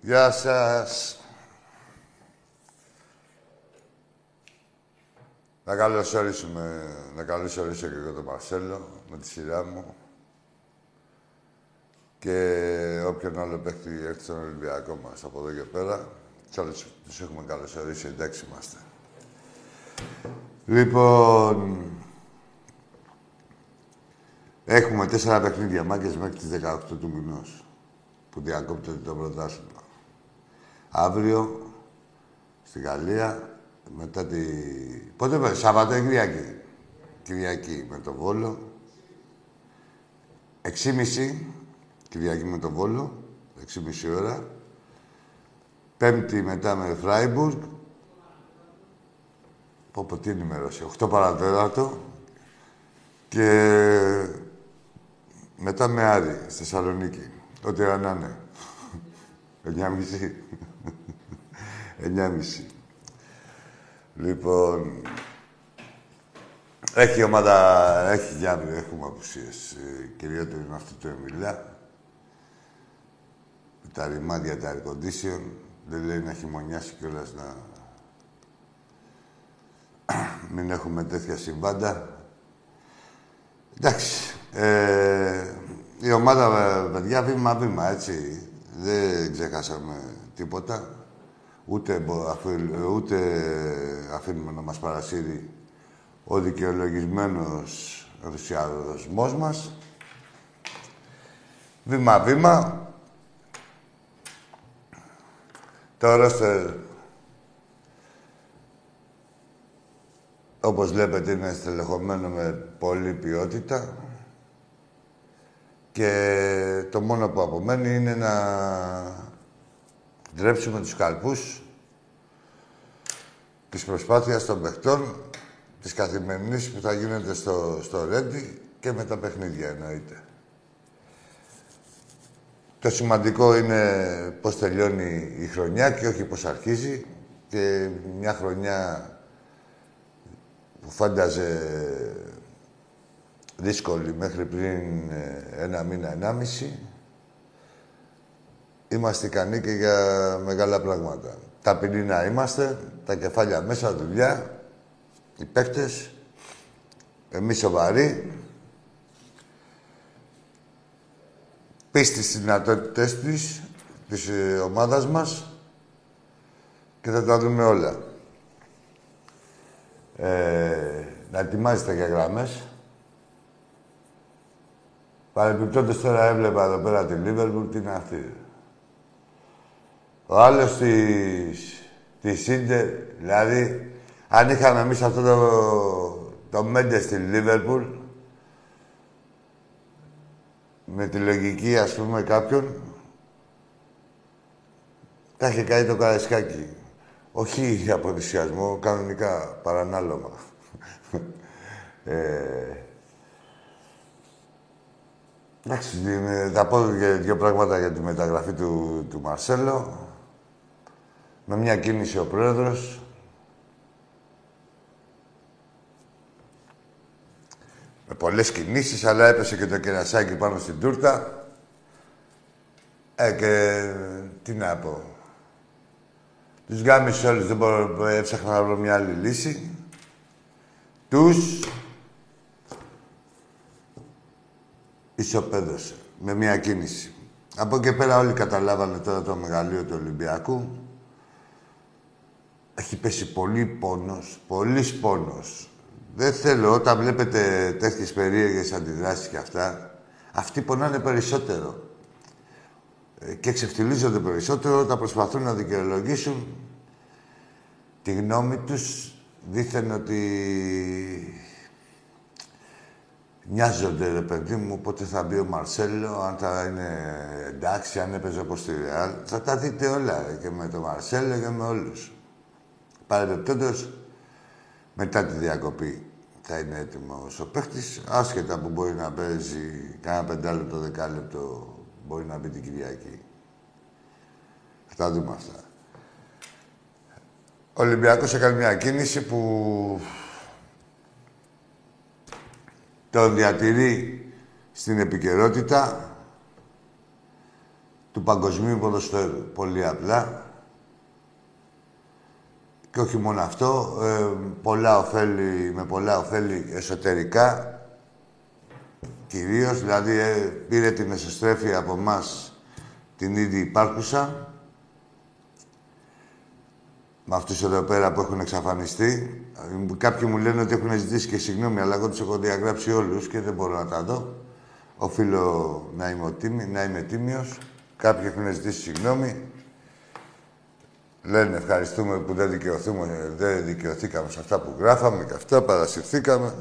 Γεια σας. Να καλωσορίσω και εγώ τον Μαρσέλο, με τη σειρά μου. Και όποιον άλλο παίχτη έρθει στον Ολυμπιακό μας από εδώ και πέρα. Τους έχουμε καλωσορίσει, εντάξει είμαστε. Λοιπόν, έχουμε 4 παιχνίδια μάγκες μέχρι τις 18 του μηνός, που διακόπτεται το πρωτάθλημα. Αύριο, στη Γαλλία, μετά τη... Πότε πέρα, Σάββατο ή Κυριακή. Κυριακή με τον Βόλο. 6.30, Κυριακή με τον Βόλο, 6.30 ώρα. Πέμπτη μετά με Φράιμπουργκ. Πω τι ενημέρωση, 8 παρατέταρτο. Και μετά με Άρη, στη Θεσσαλονίκη. Ό,τι να είναι. 9.30. 9.30. Λοιπόν... Έχει ομάδα... Έχει για αύριο, έχουμε απουσίες. Κυριότερο είναι αυτό το Εμιλά. Τα ρημάδια, τα air condition. Δεν λέει να χειμωνιάσει κιόλας να... Μην έχουμε τέτοια συμβάντα. Εντάξει. Η ομάδα, παιδιά, βήμα-βήμα, έτσι. Δεν ξεχάσαμε τίποτα. Ούτε αφήνουμε να μας παρασύρει ο δικαιολογισμένος ενθουσιασμός μας. Βήμα-βήμα. Το ρόστερ, όπως βλέπετε, είναι στελεχωμένο με πολλή ποιότητα. Και το μόνο που απομένει είναι να ντρέψουμε τους καρπούς της προσπάθειας των παιχτών, της καθημερινής που θα γίνεται στο Ρέντι και με τα παιχνίδια, εννοείται. Το σημαντικό είναι πώς τελειώνει η χρονιά και όχι πώς αρχίζει. Και μια χρονιά που φάνταζε δύσκολη μέχρι πριν 1,5 μήνα. Είμαστε ικανοί και για μεγάλα πράγματα. Ταπεινοί να είμαστε, τα κεφάλια μέσα, δουλειά, οι παίκτες, εμείς σοβαροί. Πίστη στις δυνατότητες της ομάδας μας και θα τα δούμε όλα. Να ετοιμάζετε για γραμμές. Παρεμπιπτόντως τώρα έβλεπα εδώ πέρα τη Λίβερμουρ, τι είναι αυτή. Ο άλλος της Ίντερ, δηλαδή, αν είχαμε εμείς αυτό το Μέντες στη Λίβερμουρ, με τη λογική, ας πούμε, κάποιον, Τα είχε καεί το Καραϊσκάκη. Όχι από ενθουσιασμό, κανονικά παρανάλωμα. Εντάξει, θα πω δύο πράγματα για τη μεταγραφή του Μαρσέλο. Με μια κίνηση ο πρόεδρος. Με πολλές κινήσεις, αλλά έπεσε και το κερασάκι πάνω στην τούρτα. Και τι να πω. Τους γάμισε όλους, δεν μπορώ, έψαχνα να βρω μια άλλη λύση. Τους ισοπαίδωσε με μια κίνηση. Από εκεί πέρα όλοι καταλάβανε τώρα το μεγαλείο του Ολυμπιακού. Έχει πέσει πολύ πόνος, πολύς πόνος. Δεν θέλω, όταν βλέπετε τέτοιες περίεργες αντιδράσεις και αυτά, αυτοί πονάνε περισσότερο. Και ξεφτιλίζονται περισσότερο όταν προσπαθούν να δικαιολογήσουν τη γνώμη τους, δήθεν ότι νοιάζονται, ρε παιδί μου, πότε θα μπει ο Μαρσέλο, αν θα είναι εντάξει, αν έπαιζε όπως στη Ρεάλ. Θα τα δείτε όλα, και με τον Μαρσέλο και με όλους. Παρεμπιπτόντως, μετά τη διακοπή θα είναι έτοιμος ο παίχτης, άσχετα που μπορεί να παίζει κάνα πεντάλεπτο, δεκάλεπτο, μπορεί να μπει την Κυριακή. Θα τα δούμε αυτά. Ο Ολυμπιακός έκανε μια κίνηση που τον διατηρεί στην επικαιρότητα του παγκοσμίου ποδοσφαίρου. Πολύ απλά. Και όχι μόνο αυτό, πολλά ωφέλη, με πολλά ωφέλη εσωτερικά. Κυρίως, δηλαδή, πήρε την εσωστρέφεια από μας την ήδη υπάρχουσα. Με αυτούς εδώ πέρα που έχουν εξαφανιστεί. Κάποιοι μου λένε ότι έχουν ζητήσει και συγγνώμη, αλλά εγώ τους έχω διαγράψει όλους και δεν μπορώ να τα δω. Οφείλω να είμαι τίμιος. Κάποιοι έχουν ζητήσει συγγνώμη. Λένε ευχαριστούμε που δεν δικαιωθήκαμε σε αυτά που γράφαμε και αυτά, παρασυρθήκαμε.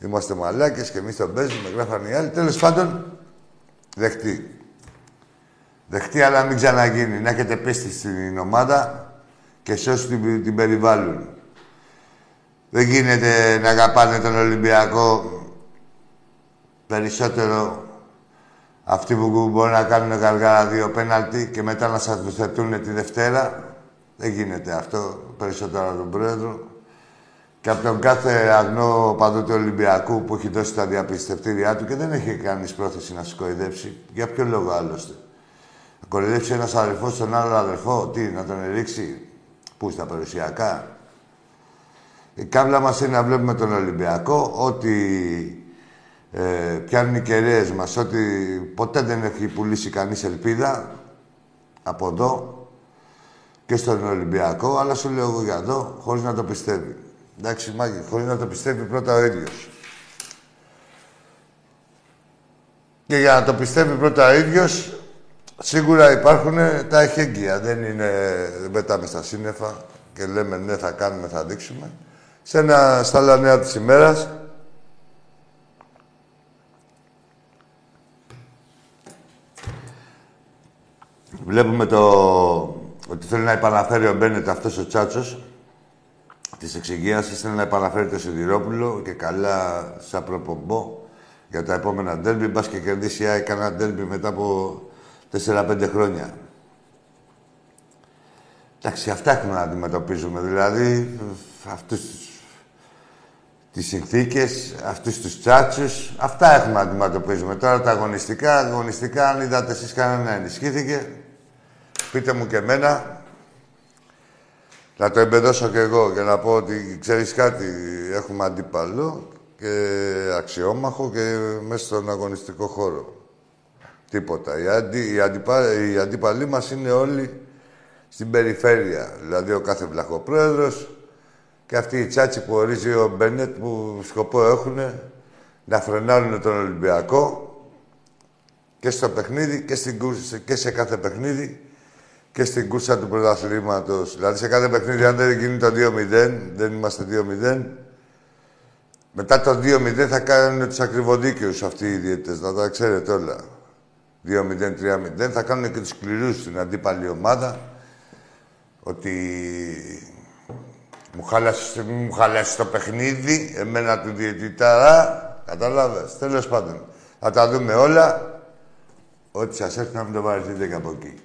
Είμαστε μαλάκες και εμείς τον παίζουμε, γράφανε οι άλλοι. Τέλος πάντων, δεχτεί. Δεχτεί, αλλά μην ξαναγίνει. Να έχετε πίστη στην ομάδα και σε όσους την περιβάλλουν. Δεν γίνεται να αγαπάνε τον Ολυμπιακό περισσότερο αυτοί που μπορούν να κάνουν γαργάρα δύο πέναλτι και μετά να σας θετούν τη Δευτέρα. Δεν γίνεται αυτό περισσότερο από τον πρόεδρο. Και από τον κάθε αγνό παδό του Ολυμπιακού που έχει δώσει τα διαπιστευτήριά του και δεν έχει κανείς πρόθεση να σκοϊδέψει. Για ποιο λόγο άλλωστε. Να κοροϊδέψει ένας αδερφός στον άλλο αδερφό, τι, να τον ρίξει πού, στα περιουσιακά. Η κάβλα μας είναι να βλέπουμε τον Ολυμπιακό, ότι πιάνουν οι κεραίες μας, ότι ποτέ δεν έχει πουλήσει κανείς ελπίδα από εδώ και στον Ολυμπιακό, αλλά σου λέω εγώ για εδώ, χωρίς να το πιστεύει. Εντάξει, Μάκη, χωρίς να το πιστεύει πρώτα ο ίδιος. Και για να το πιστεύει πρώτα ο ίδιος, σίγουρα υπάρχουν τα εχέγγυα. Δεν είναι, πετάμε στα σύννεφα και λέμε ναι, θα κάνουμε, θα δείξουμε. Στα άλλα νέα της ημέρας, βλέπουμε ότι θέλει να επαναφέρει ο Μπένετ αυτός ο τσάτσος της εξυγίασης, είναι να επαναφέρει το Σιδηρόπουλο και καλά σαν προπομπό για τα επόμενα ντέρμπι. Μπας και κερδίσει κανένα ντέρμπι μετά από 4-5 χρόνια. Εντάξει, αυτά έχουμε να αντιμετωπίζουμε. Δηλαδή, αυτούς τις συνθήκες, αυτούς τους τσάτσους, αυτά έχουμε να αντιμετωπίζουμε. Τώρα τα αγωνιστικά, αν είδατε εσείς κανένα ενισχύθηκε, πείτε μου και εμένα. Να το εμπεδώσω κι εγώ και να πω ότι ξέρεις κάτι, έχουμε αντίπαλο και αξιόμαχο και μέσα στον αγωνιστικό χώρο. Τίποτα. Οι αντίπαλοι μας είναι όλοι στην περιφέρεια. Δηλαδή ο κάθε βλαχοπρόεδρος και αυτοί οι τσάτσοι που ορίζει ο Μπένετ που σκοπό έχουν να φρενάρουν τον Ολυμπιακό και στο παιχνίδι και σε κάθε παιχνίδι. Και στην κούρσα του πρωταθλήματος. Δηλαδή σε κάθε παιχνίδι, αν δεν γίνει το 2-0, δεν είμαστε 2-0, μετά το 2-0 θα κάνουν τους ακριβοδίκαιους αυτοί οι διαιτητές, να τα ξέρετε όλα. 2-0, 3-0, θα κάνουν και τους σκληρούς στην αντίπαλη ομάδα ότι μου χαλάσει το παιχνίδι, εμένα του διαιτητάρα, κατάλαβες, τέλος πάντων. Θα τα δούμε όλα, ό,τι σας έρθει να μην το βαρεθείτε και από εκεί.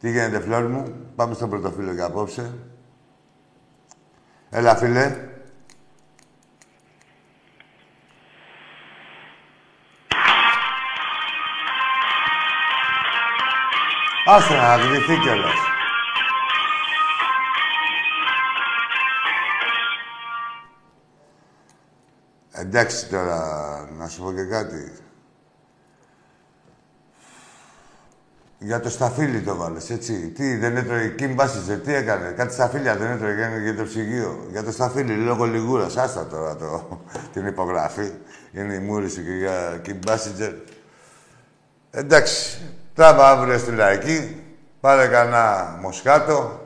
Τι γίνεται, Φλόρ μου, πάμε στον πρωτοφύλλο και απόψε. Έλα, φίλε. Άσε να αγγληθεί κιόλας. Εντάξει τώρα, να σου πω και κάτι. Για το σταφύλι το βάλες, έτσι. Τι, δεν έτρωγε, Κιμ Μπάσιτζερ, τι έκανε. Κάτι σταφύλια δεν έτρωγε για το ψυγείο. Για το σταφύλι, λόγω λιγούρας. Άστα τώρα την υπογραφή. Είναι η μούρη σου και για Κιμ Μπάσιτζερ. Εντάξει. Τράβα αύριο στη Λαϊκή, πάρε κανένα μοσκάτο,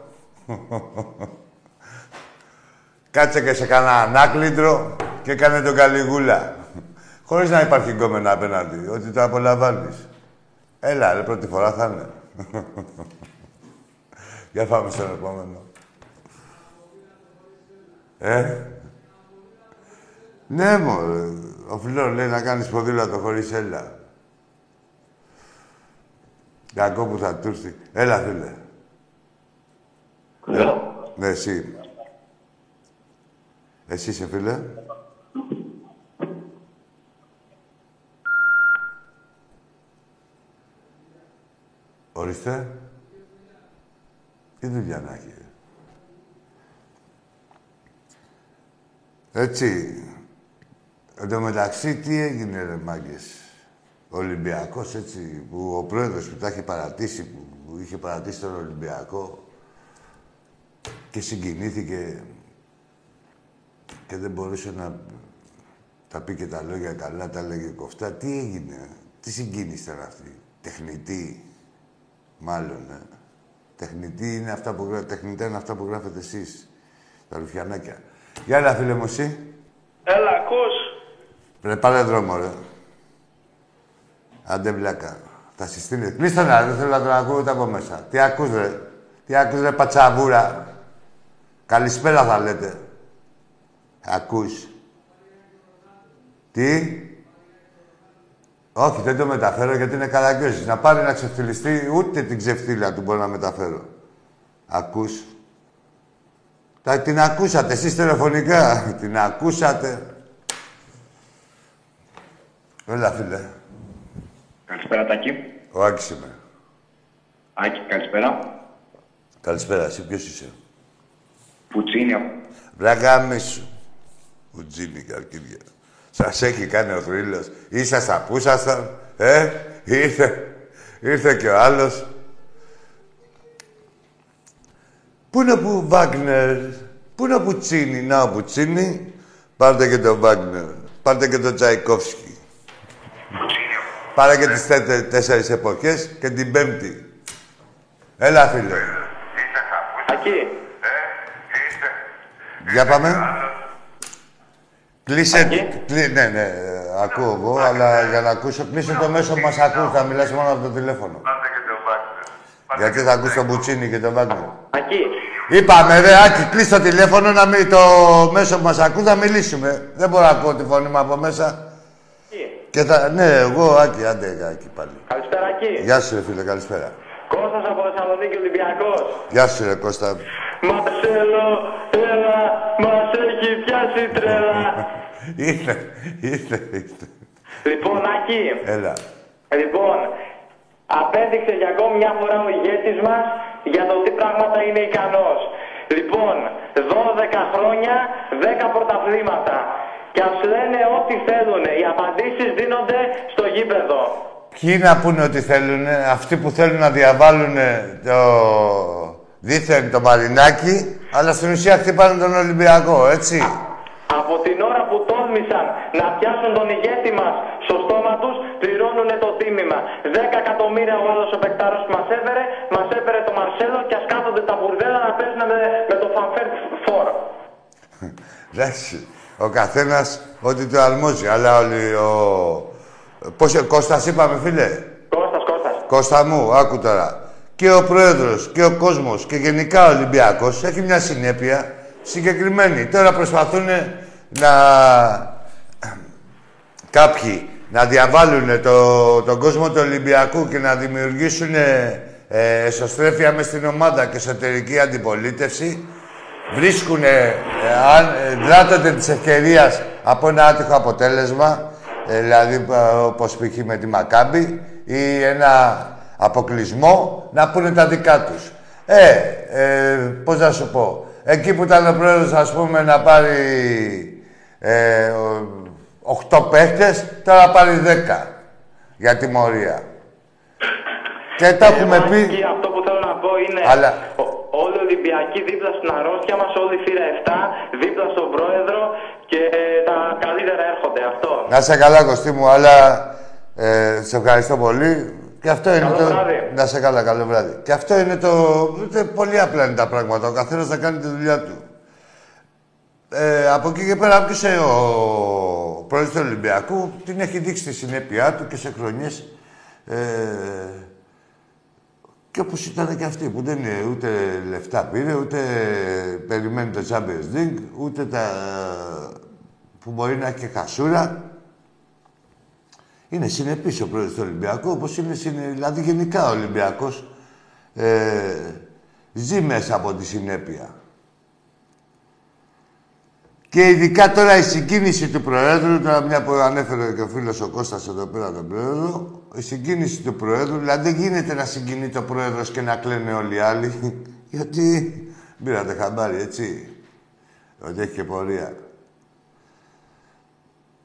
κάτσε και σε κανένα ανάκλητρο και κάνε τον Καλιγούλα. Χωρίς να υπάρχει κόμενα απέναντι, ότι το απολαμβάνεις. Έλα, ρε, πρώτη φορά θα είναι. Για πάμε στον επόμενο. Ναι, μωρέ. Ο Φιλόρ λέει να κάνεις ποδήλατο χωρίς έλα. Κακό που θα τούρθει. Έλα, φίλε. Ναι, εσύ. Εσύ είσαι, φίλε. Ορίστε. Τι δουλειά να έχει. Έτσι. Εν τω μεταξύ, τι έγινε, ρε μάγκες. Ο Ολυμπιακός, έτσι, που ο πρόεδρος που τα είχε παρατήσει, που είχε παρατήσει τον Ολυμπιακό και συγκινήθηκε και δεν μπορούσε να τα πει και τα λόγια καλά, τα λέγε κοφτά. Τι έγινε, τι συγκίνησε αυτή. Τεχνητή, μάλλον, Τεχνητή είναι αυτά που γράφετε, τεχνητά είναι αυτά που γράφετε εσείς, τα ρουφιανάκια. Γεια, έλα, φίλε μου, εσύ. Έλα, ακούς. Ρε, πάρε δρόμο, ρε. Άντε βλάκα. Θα συστήνει. Κλείστο να, δεν θέλω να τον ακούω ούτε από μέσα. Τι ακούς, ρε. Τι ακούς, ρε, πατσαβούρα. Καλησπέρα θα λέτε. Ακούς. Τι. Όχι, δεν το μεταφέρω γιατί είναι καραγκιόζης. Να πάρει να ξεφτυλιστεί, ούτε την ξεφτύλα του μπορώ να μεταφέρω. Ακούς. Την ακούσατε εσείς τηλεφωνικά. Την ακούσατε. Έλα, φίλε. Καλησπέρα, Τάκη. Ο Άκης είμαι. Άκη, καλησπέρα. Καλησπέρα. Εσύ ποιος είσαι. Πουτσίνι. Βράγαμε σου. Πουτσίνι, καρκίδια. Σας έχει κάνει ο θρύλος. Ήσασταν, πούσασταν. Ήρθε και ο άλλος. Πού είναι που Βάγνερ. Πού είναι ο Πουτσίνι. Να, ο Πουτσίνι. Πάρτε και τον Βάγνερ. Πάρτε και τον Τσαϊκόφσκι. Πάρα και τις τέσσερις εποχές και την πέμπτη. Έλα, φίλε. Είστε χαμός. Ακή. Για πάμε. Κλείσε... Ναι, ακούω εγώ, αλλά για να ακούσω... Κλείσε το μέσο που μας ακούει, θα μιλάς μόνο από το τηλέφωνο. Γιατί θα ακούς τον Πουτσίνι και τον Βάγκνερ. Ακή. Είπαμε, ρε, Άκη, κλείσε το τηλέφωνο, να μην το μέσο που μας ακούει, θα μιλήσουμε. Δεν μπορώ να ακούω τη φωνή μου από μέσα. Και τα... Ναι, εγώ, Άκη, άντε, Άκη, πάλι. Καλησπέρα, Άκη. Γεια σου, ρε φίλε, καλησπέρα. Κώστας από Θεσσαλονίκη, Ολυμπιακός. Γεια σου, ρε Κώστα. Μαρσέλο, έλα, μας έχει πιάσει τρέλα. Ήρθε. Λοιπόν, Άκη. Έλα. Λοιπόν, απέδειξε για ακόμη μια φορά ο ηγέτης μας για το τι πράγματα είναι ικανός. Λοιπόν, 12 χρόνια, 10 πρωταθλήματα. Κι ας λένε ό,τι θέλουν. Οι απαντήσεις δίνονται στο γήπεδο. Ποιοι να πούνε ό,τι θέλουν, αυτοί που θέλουν να διαβάλουν το δίθεν το Μαρινάκι, αλλά στην ουσία χτυπάνε τον Ολυμπιακό, έτσι. Από την ώρα που τόλμησαν να πιάσουν τον ηγέτη μας στο στόμα τους, πληρώνουν το τίμημα. 10 εκατομμύρια ο άλλος ο παικτάρος που μας έφερε το Μαρσέλο και ας κάθονται τα μπουρδέλα να παίζουν με το φανφέρ φόρο. Εντάξει. Ο καθένας ό,τι του αρμόζει, αλλά όλοι ο... Πώς, Κώστας είπαμε, φίλε. Κώστας. Κώστα μου, άκου τώρα. και ο πρόεδρος και ο κόσμος και γενικά ο Ολυμπιακός έχει μια συνέπεια συγκεκριμένη. Τώρα προσπαθούν να... κάποιοι να διαβάλουν τον κόσμο του Ολυμπιακού και να δημιουργήσουν εσωστρέφεια μες στην ομάδα και εσωτερική αντιπολίτευση. Βρίσκουν, δράτονται της ευκαιρίας από ένα άτυχο αποτέλεσμα, δηλαδή όπως π.χ. με τη Μακάμπη, ή ένα αποκλεισμό, να πούνε τα δικά τους. Πώς να σου πω, εκεί που ήταν ο πρόεδρος, ας πούμε, να πάρει 8 παίχτες, τώρα πάρει 10 για τιμωρία. Και τα έχουμε πει... Και αυτό που θέλω να πω είναι... Αλλά... Όλοι οι Ολυμπιακοί δίπλα στην αρρώστια μας, όλη η θύρα 7, δίπλα στον πρόεδρο και τα καλύτερα έρχονται. Αυτό. Να είσαι καλά, Κωστή μου, αλλά σε ευχαριστώ πολύ. Και αυτό είναι καλό βράδυ. Να είσαι καλά, καλό βράδυ. Και αυτό είναι το... Πολύ απλά είναι τα πράγματα. Ο καθένας θα κάνει τη δουλειά του. Από εκεί και πέρα, άπτυσε ο πρόεδρος του Ολυμπιακού, την έχει δείξει τη συνέπειά του και σε χρονιές. Και όπως ήταν και αυτοί που δεν είναι, ούτε λεφτά πήρε, ούτε περιμένει το Champions League, ούτε τα που μπορεί να έχει και κασούρα. Είναι συνεπής ο πρόεδρος του Ολυμπιακού, όπως είναι δηλαδή γενικά ο Ολυμπιακός. Ζει μέσα από τη συνέπεια. Και ειδικά τώρα η συγκίνηση του Προέδρου, τώρα μια που ανέφερε και ο φίλος ο Κώστας εδώ πέρα τον Πρόεδρο, η συγκίνηση του Προέδρου, δηλαδή δεν γίνεται να συγκινεί το Πρόεδρος και να κλαίνε όλοι οι άλλοι, γιατί πήρατε χαμπάρι, έτσι, ότι έχει και πορεία.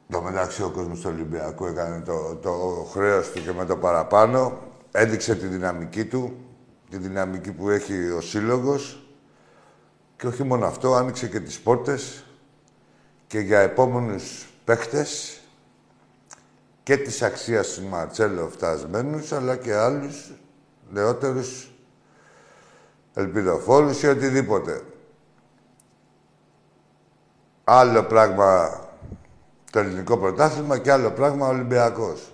Το μεταξύ ο κόσμος του Ολυμπιακού έκανε το χρέος του και με το παραπάνω, έδειξε τη δυναμική του, τη δυναμική που έχει ο Σύλλογος και όχι μόνο αυτό, άνοιξε και τις πόρτες και για επόμενους παίχτες και της αξίας του Μαρσέλο φτασμένους, αλλά και άλλους νεότερους ελπιδοφόρους ή οτιδήποτε. Άλλο πράγμα το ελληνικό πρωτάθλημα και άλλο πράγμα ο Ολυμπιακός.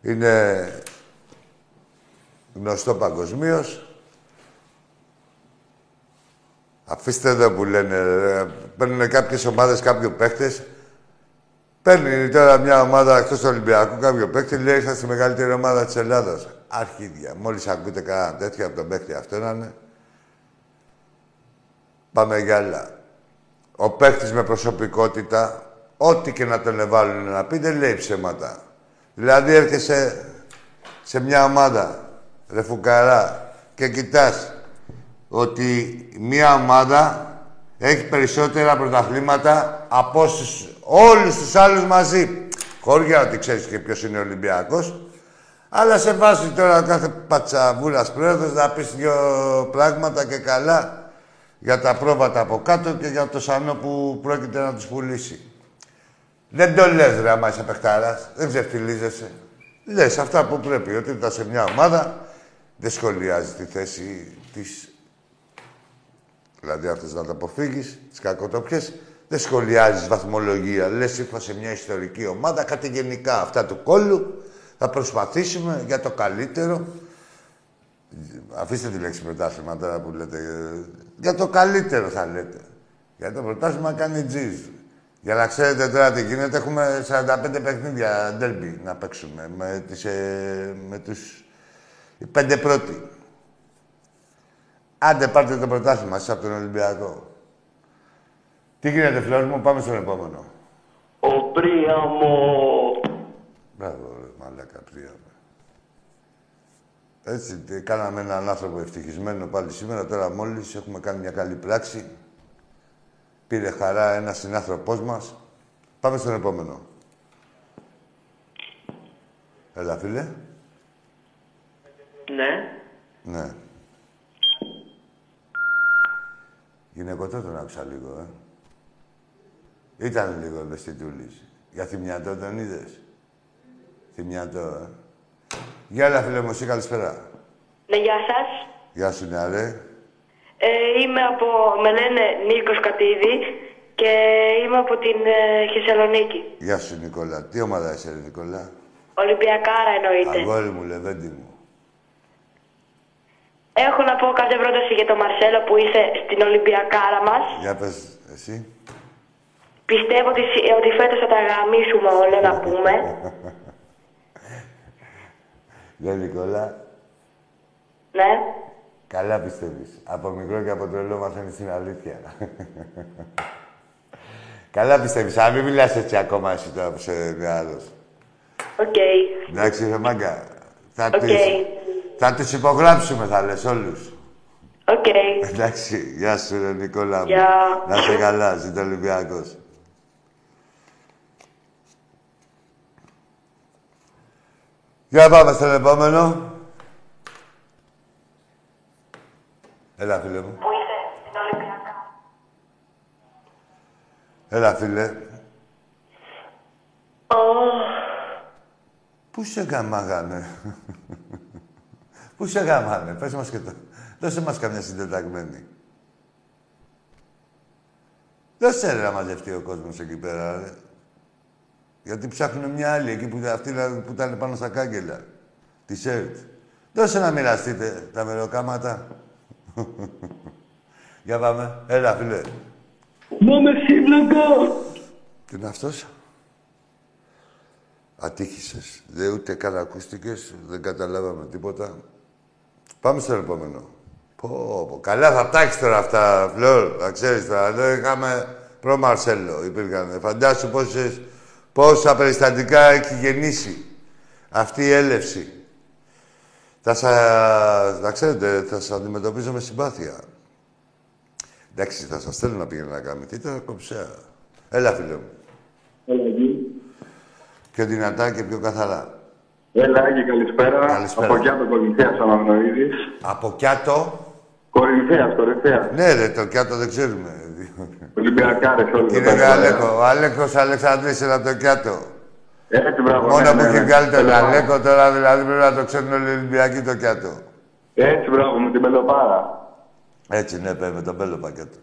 Είναι γνωστό παγκοσμίως. Αφήστε εδώ που λένε, παίρνουν κάποιες ομάδες κάποιου παίκτες. Παίρνει τώρα μια ομάδα εκτός του Ολυμπιακού κάποιο παίκτη, λέει ήρθα στη μεγαλύτερη ομάδα της Ελλάδας. Αρχίδια. Μόλις ακούτε κανένα τέτοιο από τον παίκτη αυτό να είναι. Πάμε για άλλα. Ο παίκτης με προσωπικότητα, ό,τι και να τον εβάλουν να πει, δεν λέει ψέματα. Δηλαδή έρχεσαι σε μια ομάδα, ρε φουκαρά, και κοιτάς ότι μία ομάδα έχει περισσότερα πρωταθλήματα από όλους τους άλλους μαζί. Χωριά ότι ξέρεις και ποιος είναι ο Ολυμπιακός. Αλλά σε βάση τώρα κάθε πατσαβούλας πρόεδρος να πεις δύο πράγματα και καλά για τα πρόβατα από κάτω και για το σανό που πρόκειται να τους πουλήσει. Δεν το λες ρε άμα είσαι παιχταράς, δεν ξεφτιλίζεσαι. Λες αυτά που πρέπει, ότι ήταν σε μια ομάδα δεν σχολιάζει τη θέση της. Δηλαδή αυτές να τα αποφύγεις, τις κακοτοπιές, δεν σχολιάζεις βαθμολογία. Λες ήρθα σε μια ιστορική ομάδα, κατηγενικά αυτά του κόλλου, θα προσπαθήσουμε για το καλύτερο. Αφήστε τη λέξη πρωτάθλημα τώρα που λέτε. Για το καλύτερο θα λέτε. Για το πρωτάθλημα κάνει τζιζ. Για να ξέρετε τώρα τι γίνεται, έχουμε 45 παιχνίδια ντέρμπι να παίξουμε με τους 5 πρώτοι. Άντε, πάρτε το πρωτάθλημα σας από τον Ολυμπιακό. Τι γίνεται, Φλόρι μου, πάμε στον επόμενο. Ο Πρίαμο. Μπράβο, ρε, μαλάκα, Πρίαμο. Έτσι, κάναμε έναν άνθρωπο ευτυχισμένο πάλι σήμερα. Τώρα μόλις έχουμε κάνει μια καλή πράξη. Πήρε χαρά ένας συνάνθρωπός μας. Πάμε στον επόμενο. Έλα, φίλε. Ναι. Ναι. Γυναικωτό τον άκουσα λίγο, Ήταν λίγο ευαισθητούλης. Για θυμιατό τον είδες. Θυμιατό, Γεια, έλα, φίλε μου, καλησπέρα. Ναι, γεια σας. Γεια σου, νεαρέ. Είμαι από... Με λένε Νίκος Κατίδη και είμαι από την Θεσσαλονίκη. Γεια σου, Νικόλα. Τι ομάδα είσαι, ρε, Νικόλα. Ολυμπιακάρα εννοείται. Αγόρι μου, λεβέντη μου. Έχω να πω κάποια πρόταση για τον Μαρσέλο που είσαι στην Ολυμπιακάρα μας. Για πες εσύ. Πιστεύω ότι φέτος θα τα γαμίσουμε όλα, να πούμε. Λέω Νικόλα. Ναι. Καλά πιστεύεις. Από μικρό και από τρελό μαθαίνεις την αλήθεια. Καλά πιστεύεις. Αν μην μιλάς έτσι ακόμα εσύ τώρα που είσαι μεγάλος. Οκ. Εντάξει ρε μάγκα. Θα τους υπογράψουμε, θα λες όλους. Οκ. Εντάξει. Γεια σου ρε Νικόλα μου. Να είσαι καλά. Ζήτω Ολυμπιακός. Για πάμε στον επόμενο. Έλα, φίλε μου. Πού είσαι, στην Ολυμπιακά. Έλα, φίλε. Πού σε γαμάγανε. Πού σε γαμάνε. Πες μας και το... Δώσε μας καμιά συντεταγμένη. Δώσε, ρε, να μαζευτεί ο κόσμος εκεί πέρα, ρε. Γιατί ψάχνουν μια άλλη, εκεί που, αυτή, που ήταν πάνω στα κάγκελα. Τη σερτ. Δώσε να μοιραστείτε τα μεροκάματα. Για πάμε. Έλα, φίλε. Μάμε σύμπλακα. Τι είναι αυτός. Ατύχησες. Δε ούτε καν ακούστηκες. Δεν καταλάβαμε τίποτα. Πάμε στο επόμενο. Πω. Καλά θα πτάξει τώρα αυτά, Φλόρ. Θα ξέρεις τώρα. Εδώ είχαμε προ Μαρσέλο. Υπήρχαν. Φαντάσου πόσα περιστατικά έχει γεννήσει αυτή η έλευση. Θα ξέρετε, θα σας αντιμετωπίζω με συμπάθεια. Εντάξει, θα σας θέλω να πήγαινε να κάνετε. Ήταν κοψέα. Έλα, φίλε μου. Έλα, Αγγί. Πιο δυνατά και πιο καθαρά. Έλα, Αγγί, καλησπέρα. Από Κιάτο, Κορινθίας, αναγνωρίζεις. Από Κιάτο. Κορινθίας. Ναι, ρε, το Κιάτο δεν ξέρουμε. Ολυμπιακάρες όλοι. Κύριε Αλέκο, ο Αλέκος Αλεξανδρής είναι από το Κιάτο. Έτσι, μπράβο, μόνο που έχει βγάλει τον Αλέκο τώρα, δηλαδή πρέπει να το ξέρουν όλοι οι Ολυμπιακοί το Κιάτο. Έτσι, μπράβο, με την Πελοπάρα. Έτσι, ναι, με τον Πέλοπα Κιάτο.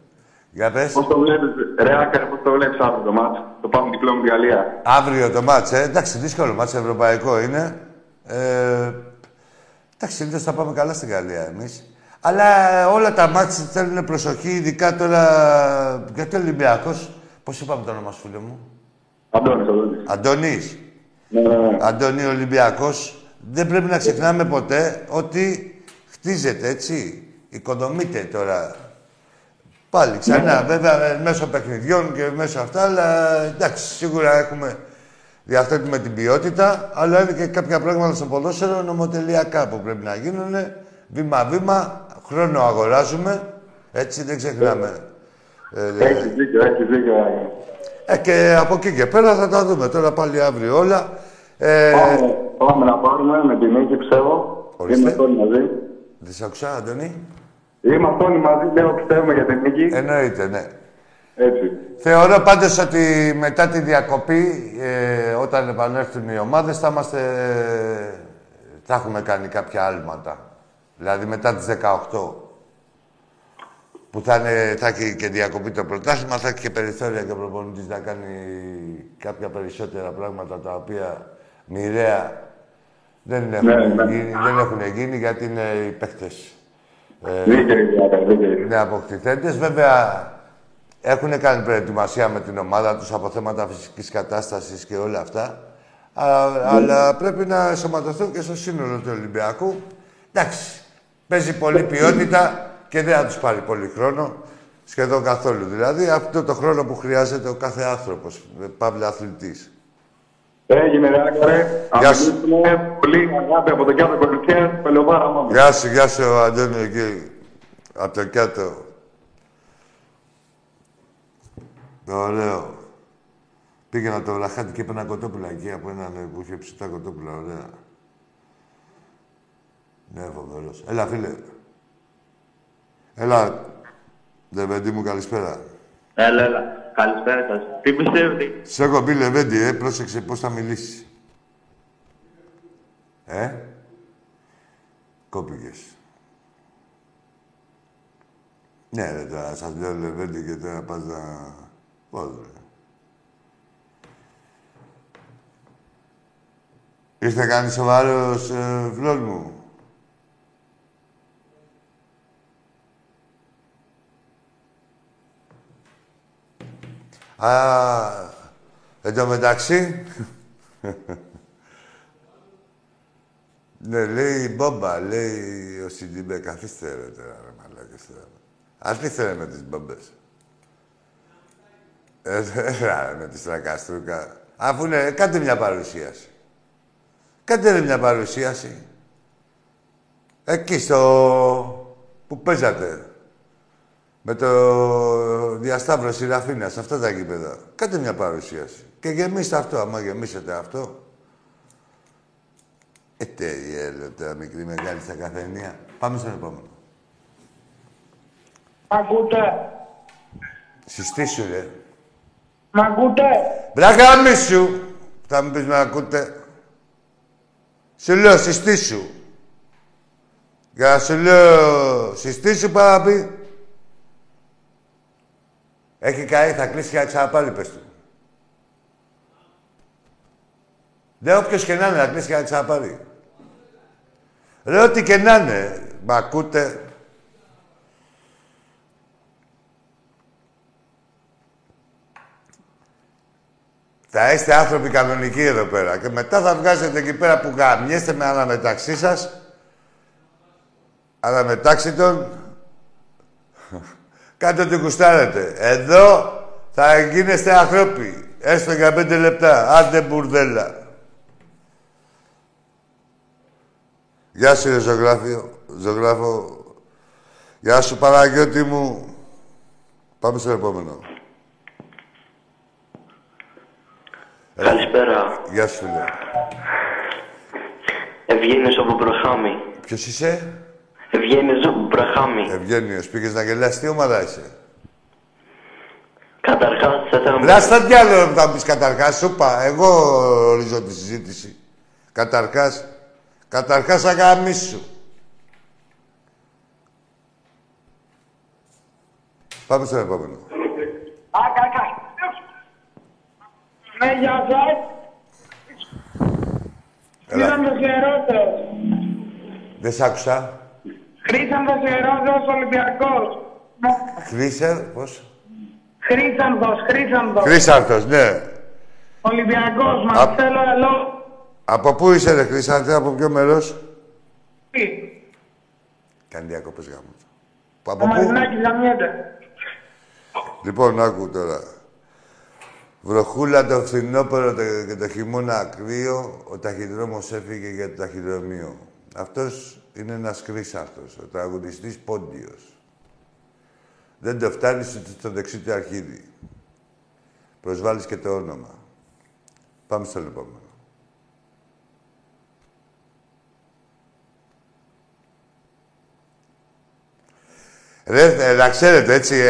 Για πες. Πώς το βλέπεις, ρε Άκαρε, πώς το βλέπεις αύριο το μάτς. Το πάμε διπλό με τη Γαλλία. Αύριο το μάτς, εντάξει, δύσκολο μάτς, ευρωπαϊκό είναι. Εντάξει, συνήθως θα πάμε καλά στην Γαλλία εμείς. Αλλά όλα τα μάτς θέλουν προσοχή, ειδικά τώρα. Γιατί ο Ολυμπιακός. Πώς είπαμε το όνομα σου, φίλε μου. Αντωνής. Αντωνί Ολυμπιακός. Δεν πρέπει να ξεχνάμε ποτέ ότι χτίζεται, έτσι. Οικοδομείται τώρα. Πάλι ξανά, βέβαια, μέσω παιχνιδιών και μέσω αυτά, αλλά εντάξει, σίγουρα έχουμε διαθέτουμε την ποιότητα, αλλά είναι και κάποια πράγματα στο ποδόσφαιρο νομοτελειακά που πρέπει να γίνουν. Βήμα-βήμα, χρόνο αγοράζουμε, έτσι δεν ξεχνάμε. Έχεις δίκιο. Και από εκεί και πέρα θα τα δούμε τώρα πάλι αύριο όλα. Πάμε να πάρουμε με τη Μίκη, ψεύω. Είμαστε όλοι μαζί. Δεν σ' άκουσα, Αντωνή. Είμαστε όλοι μαζί, λέω, πιστεύουμε για τη Μίκη. Εννοείται, ναι. Έτσι. Θεωρώ πάντως ότι μετά τη διακοπή, όταν επανέλθουν οι ομάδες, θα έχουμε κάνει κάποια άλματα. Δηλαδή μετά τις 18. Που θα έχει και διακοπή το πρωτάθλημα, θα έχει και περιθώρια και ο προπονητής να κάνει κάποια περισσότερα πράγματα τα οποία μοιραία δεν έχουν γίνει γιατί είναι οι παίκτες. Ναι, αποκτηθέντες. Βέβαια, έχουν κάνει προετοιμασία με την ομάδα τους από θέματα φυσικής κατάστασης και όλα αυτά. Αλλά πρέπει να ενσωματωθούν και στο σύνολο του Ολυμπιακού. Εντάξει, παίζει πολλή ποιότητα. Και δεν θα τους πάρει πολύ χρόνο, σχεδόν καθόλου. Δηλαδή, αυτό το χρόνο που χρειάζεται ο κάθε άνθρωπος, παύλα αθλητής. Έγινε, ρε Άκαρε. Αμιλήσουμε πολύ αγάπη από το Κιάτο Κορινθίας, Πελοπάρα μόνο. Γεια σου, Αντώνιο, εκεί. Από το Κιάτο. Ωραίο. Πήγαινα το Βλαχάτι και έπαιρνα κοτόπουλα εκεί, από έναν που είχε ψητά κοτόπουλα, ωραία. Ναι, φοβερός. Έλα, φίλε. Έλα, Λεβέντη μου, καλησπέρα. Έλα. Καλησπέρα σας. Τι πιστεύετε. Σε έχω πει, Λεβέντη, πρόσεξε πώς θα μιλήσεις. Κόπηκες. Ναι, ρε, τώρα σας λέω, Λεβέντη, και τώρα πας να... Πώς, ρε. Ήρθε κανείς σοβαρός, Φλόρ μου. Εν τω μεταξύ... ναι, λέει η μπόμπα, λέει ο Σιντιμπέ. Καθίστε ρε τώρα, ρε μαλάκες τώρα. Αντίθερα με τις μπόμπες. Ρε, με τη στρακαστρούκα. Αφού είναι, κάντε μια παρουσίαση. Κάντε ρε μια παρουσίαση. Εκεί στο... που παίζατε. Με το διασταύρο Ραφίνας, αυτά τα γήπεδα. Κάντε μια παρουσίαση. Και γεμίστε αυτό, άμα γεμίσετε αυτό. Τέλεια, μικρή μεγάλη στα καφενεία. Πάμε στον επόμενο. Μ' ακούτε. Συστήσου, ρε. Μ' ακούτε. Μπράγκα μίσου. Θα μου πεις μ' ακούτε. Σου λέω, συστήσου. Για να σου λέω, συστήσου, παραπεί. Έχει καεί, θα κλείσει και θα ξαναπάρει, πες του. Δε όποιος και να είναι, θα κλείσει και θα ξαναπάρει. Ρε, ό,τι και να είναι. Μ' ακούτε. Θα είστε άνθρωποι κανονικοί εδώ πέρα. Και μετά θα βγάζετε εκεί πέρα που γαμιέστε με αναμεταξύ σας. Αναμετάξιτον. Κάντε ό,τι κουστάρετε. Εδώ θα γίνεστε ανθρώποι. Έστω για 5 λεπτά. Άντε μπουρδέλα. Γεια σου, ζωγράφο. Γεια σου, Παναγιώτη μου. Πάμε στο επόμενο. Καλησπέρα. Γεια σου, φίλε. Ευγένιος από Μπραχάμι. Ποιος είσαι? Ευγένιος από Μπραχάμι. Ευγένιος. Πήγες να γελάσεις. Τι ομάδα είσαι? Καταρχάς, θα ήθελα... Λάστα τι άλλο θα μου πεις καταρχάς. Σου είπα. Εγώ ορίζω τη συζήτηση. Καταρχάς. Καταρχάς, αγαμίσου. Πάμε στον επόμενο. Ναι, γεια σας. Χρύσαντος Ρόδος. Δεν σ' άκουσα. Χρύσαντος Ρόδος, Ολυμπιακός. Πώς? Χρύσαντος. Χρύσαντος, ναι. Ολυμπιακός, Μαρσέλο, ελό. Από πού είσαι, ρε Χρύσαντε, από ποιο μέρος? Τι. Κάνει διακόπες γάμου. Από πού? Μαρινάκης γαμιέται. Λοιπόν, άκου τώρα. Βροχούλα το φθινόπωρο και το χειμώνα κρύο, ο ταχυδρόμος έφυγε για το ταχυδρομείο. Αυτός είναι ένας Χρύσαρτος, ο τραγουδιστής Πόντιος. Δεν το φτάνεις ούτε στο δεξί του αρχίδι. Προσβάλλεις και το όνομα. Πάμε στο επόμενο. Ρε, να ξέρετε, έτσι,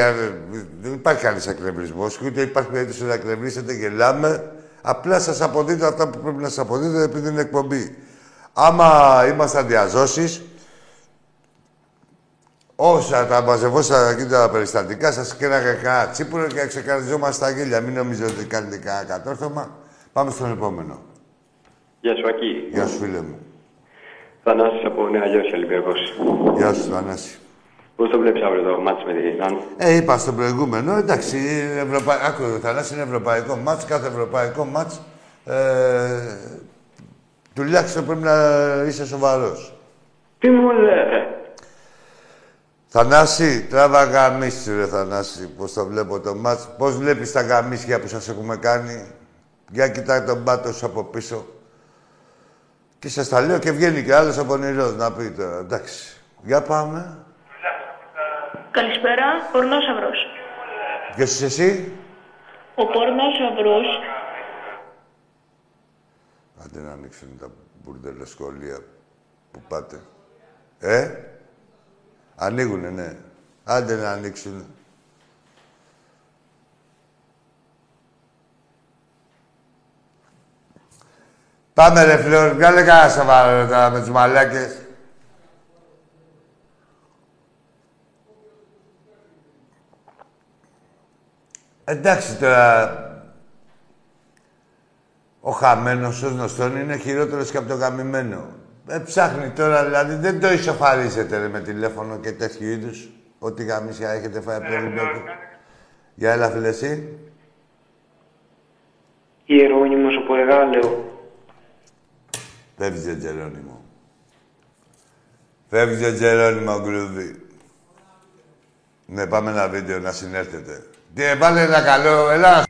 δεν υπάρχει κανείς εκνευρισμός και ούτε υπάρχει περίπτωση να εκνευρίσετε, γελάμε. Απλά σας αποδίδω αυτά που πρέπει να σας αποδίδω επειδή είναι εκπομπή. Άμα ήμασταν διαζώσεις, όσα τα μαζευόσα εκεί τα περιστατικά, σας κέραγε κανένα τσίπουρο και ξεκαρδιζόμαστε τα γέλια. Μην νομίζετε ότι κάνετε κανένα κατόρθωμα. Πάμε στον επόμενο. Γεια σου, Ακή. Γεια σου, φίλε μου. Θανάσης από Νέα Υόρκη, Ολυμπιακός. Γεια σου, Θανάση. Πώς το βλέπεις αύριο το μάτς με την Ινάν? Είπα στον προηγούμενο, εντάξει, άκου, Θανάση, είναι ευρωπαϊκό μάτς, κάθε ευρωπαϊκό μάτς, τουλάχιστον πρέπει να είσαι σοβαρός. Τι μου λες? Θανάση, τράβα γαμίσου, ρε Θανάση, πώς το βλέπω το μάτς, πώς βλέπεις τα γαμίσια που σας έχουμε κάνει, για κοιτάει τον πάτο σου από πίσω. Και σας τα λέω και βγαίνει και άλλος ο πονηρός να πει τώρα, εντάξει, για πάμε. Καλησπέρα, Πορνόσαυρος. Ποιος είσαι εσύ? Ο Πορνόσαυρος. Άντε να ανοίξουν τα μπουρδελα σχολεία που πάτε. Ανοίγουνε, ναι. Άντε να ανοίξουνε. Πάμε ρε Φλόρ, βγάλε κανένα σοβαρό τώρα με τους μαλάκες. Εντάξει τώρα, ο χαμένος, ως γνωστόν, είναι χειρότερος και από το γαμημένο. Ψάχνει τώρα, δηλαδή, δεν το ισοφαρίζεται ρε, με τηλέφωνο και τέτοιου είδους. Ό,τι γαμίσια έχετε φάει από το Ολυμπιακό. Γεια, έλα φίλε εσύ. Ιερώνυμος από Εργάλεο. Φεύγει ο Γερώνυμο. Φεύγει ο Γερώνυμο, γκρούδι. Ναι, πάμε ένα βίντεο να συνέρθετε. Τι, βάλε ένα καλό, ελά.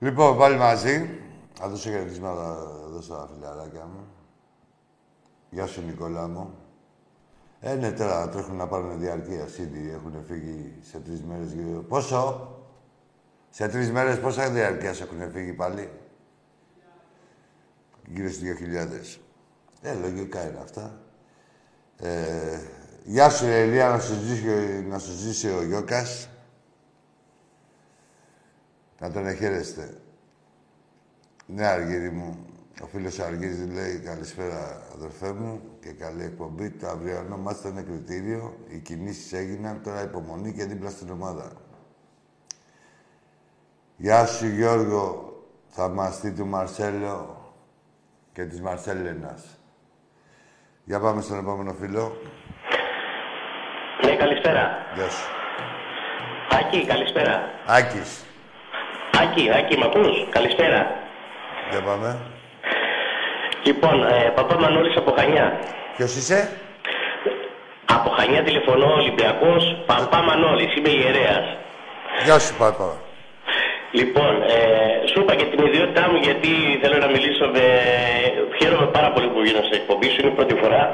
Λοιπόν, πάλι μαζί. Θα δώσω χαιρετίσματα εδώ στα φιλαράκια μου. Γεια σου, Νικόλα μου. Ναι, τώρα τρέχουν να πάρουν διαρκεία. Ήδη έχουν φύγει σε 3 μέρες. Πόσο? Σε 3 μέρες πόσα διαρκεία έχουν φύγει πάλι? Γύρω στις 2.000. Λογικά είναι αυτά. Γεια σου, Ελία, να σου ζήσει ο Γιώκας. Να τον εχαίρεστε. Ναι, Αργύρη μου. Ο φίλος ο Αργύρης λέει «Καλησπέρα, αδερφέ μου» και καλή εκπομπή. Το αυριανό μάτς ήταν κριτήριο. Οι κινήσεις έγιναν, τώρα υπομονή και δίπλα στην ομάδα. Γεια σου, Γιώργο, θαυμαστή του Μαρσέλο και της Μαρσέλενας. Για πάμε στον επόμενο φίλο. Ναι, καλησπέρα. Γεια σου. Άκη, καλησπέρα. Άκης. Άκη, μ' ακούς? Καλησπέρα. Για πάμε. Λοιπόν, Παπαμανόλης από Χανιά. Ποιος είσαι? Από Χανιά τηλεφωνώ, Ολυμπιακός, Παπαμανόλης, είμαι ιερέας. Γεια σου, Παπα. Λοιπόν, σου είπα για την ιδιότητά μου, γιατί θέλω να μιλήσω με... Χαίρομαι πάρα πολύ που γίνω σε εκπομπή σου, είναι πρώτη φορά.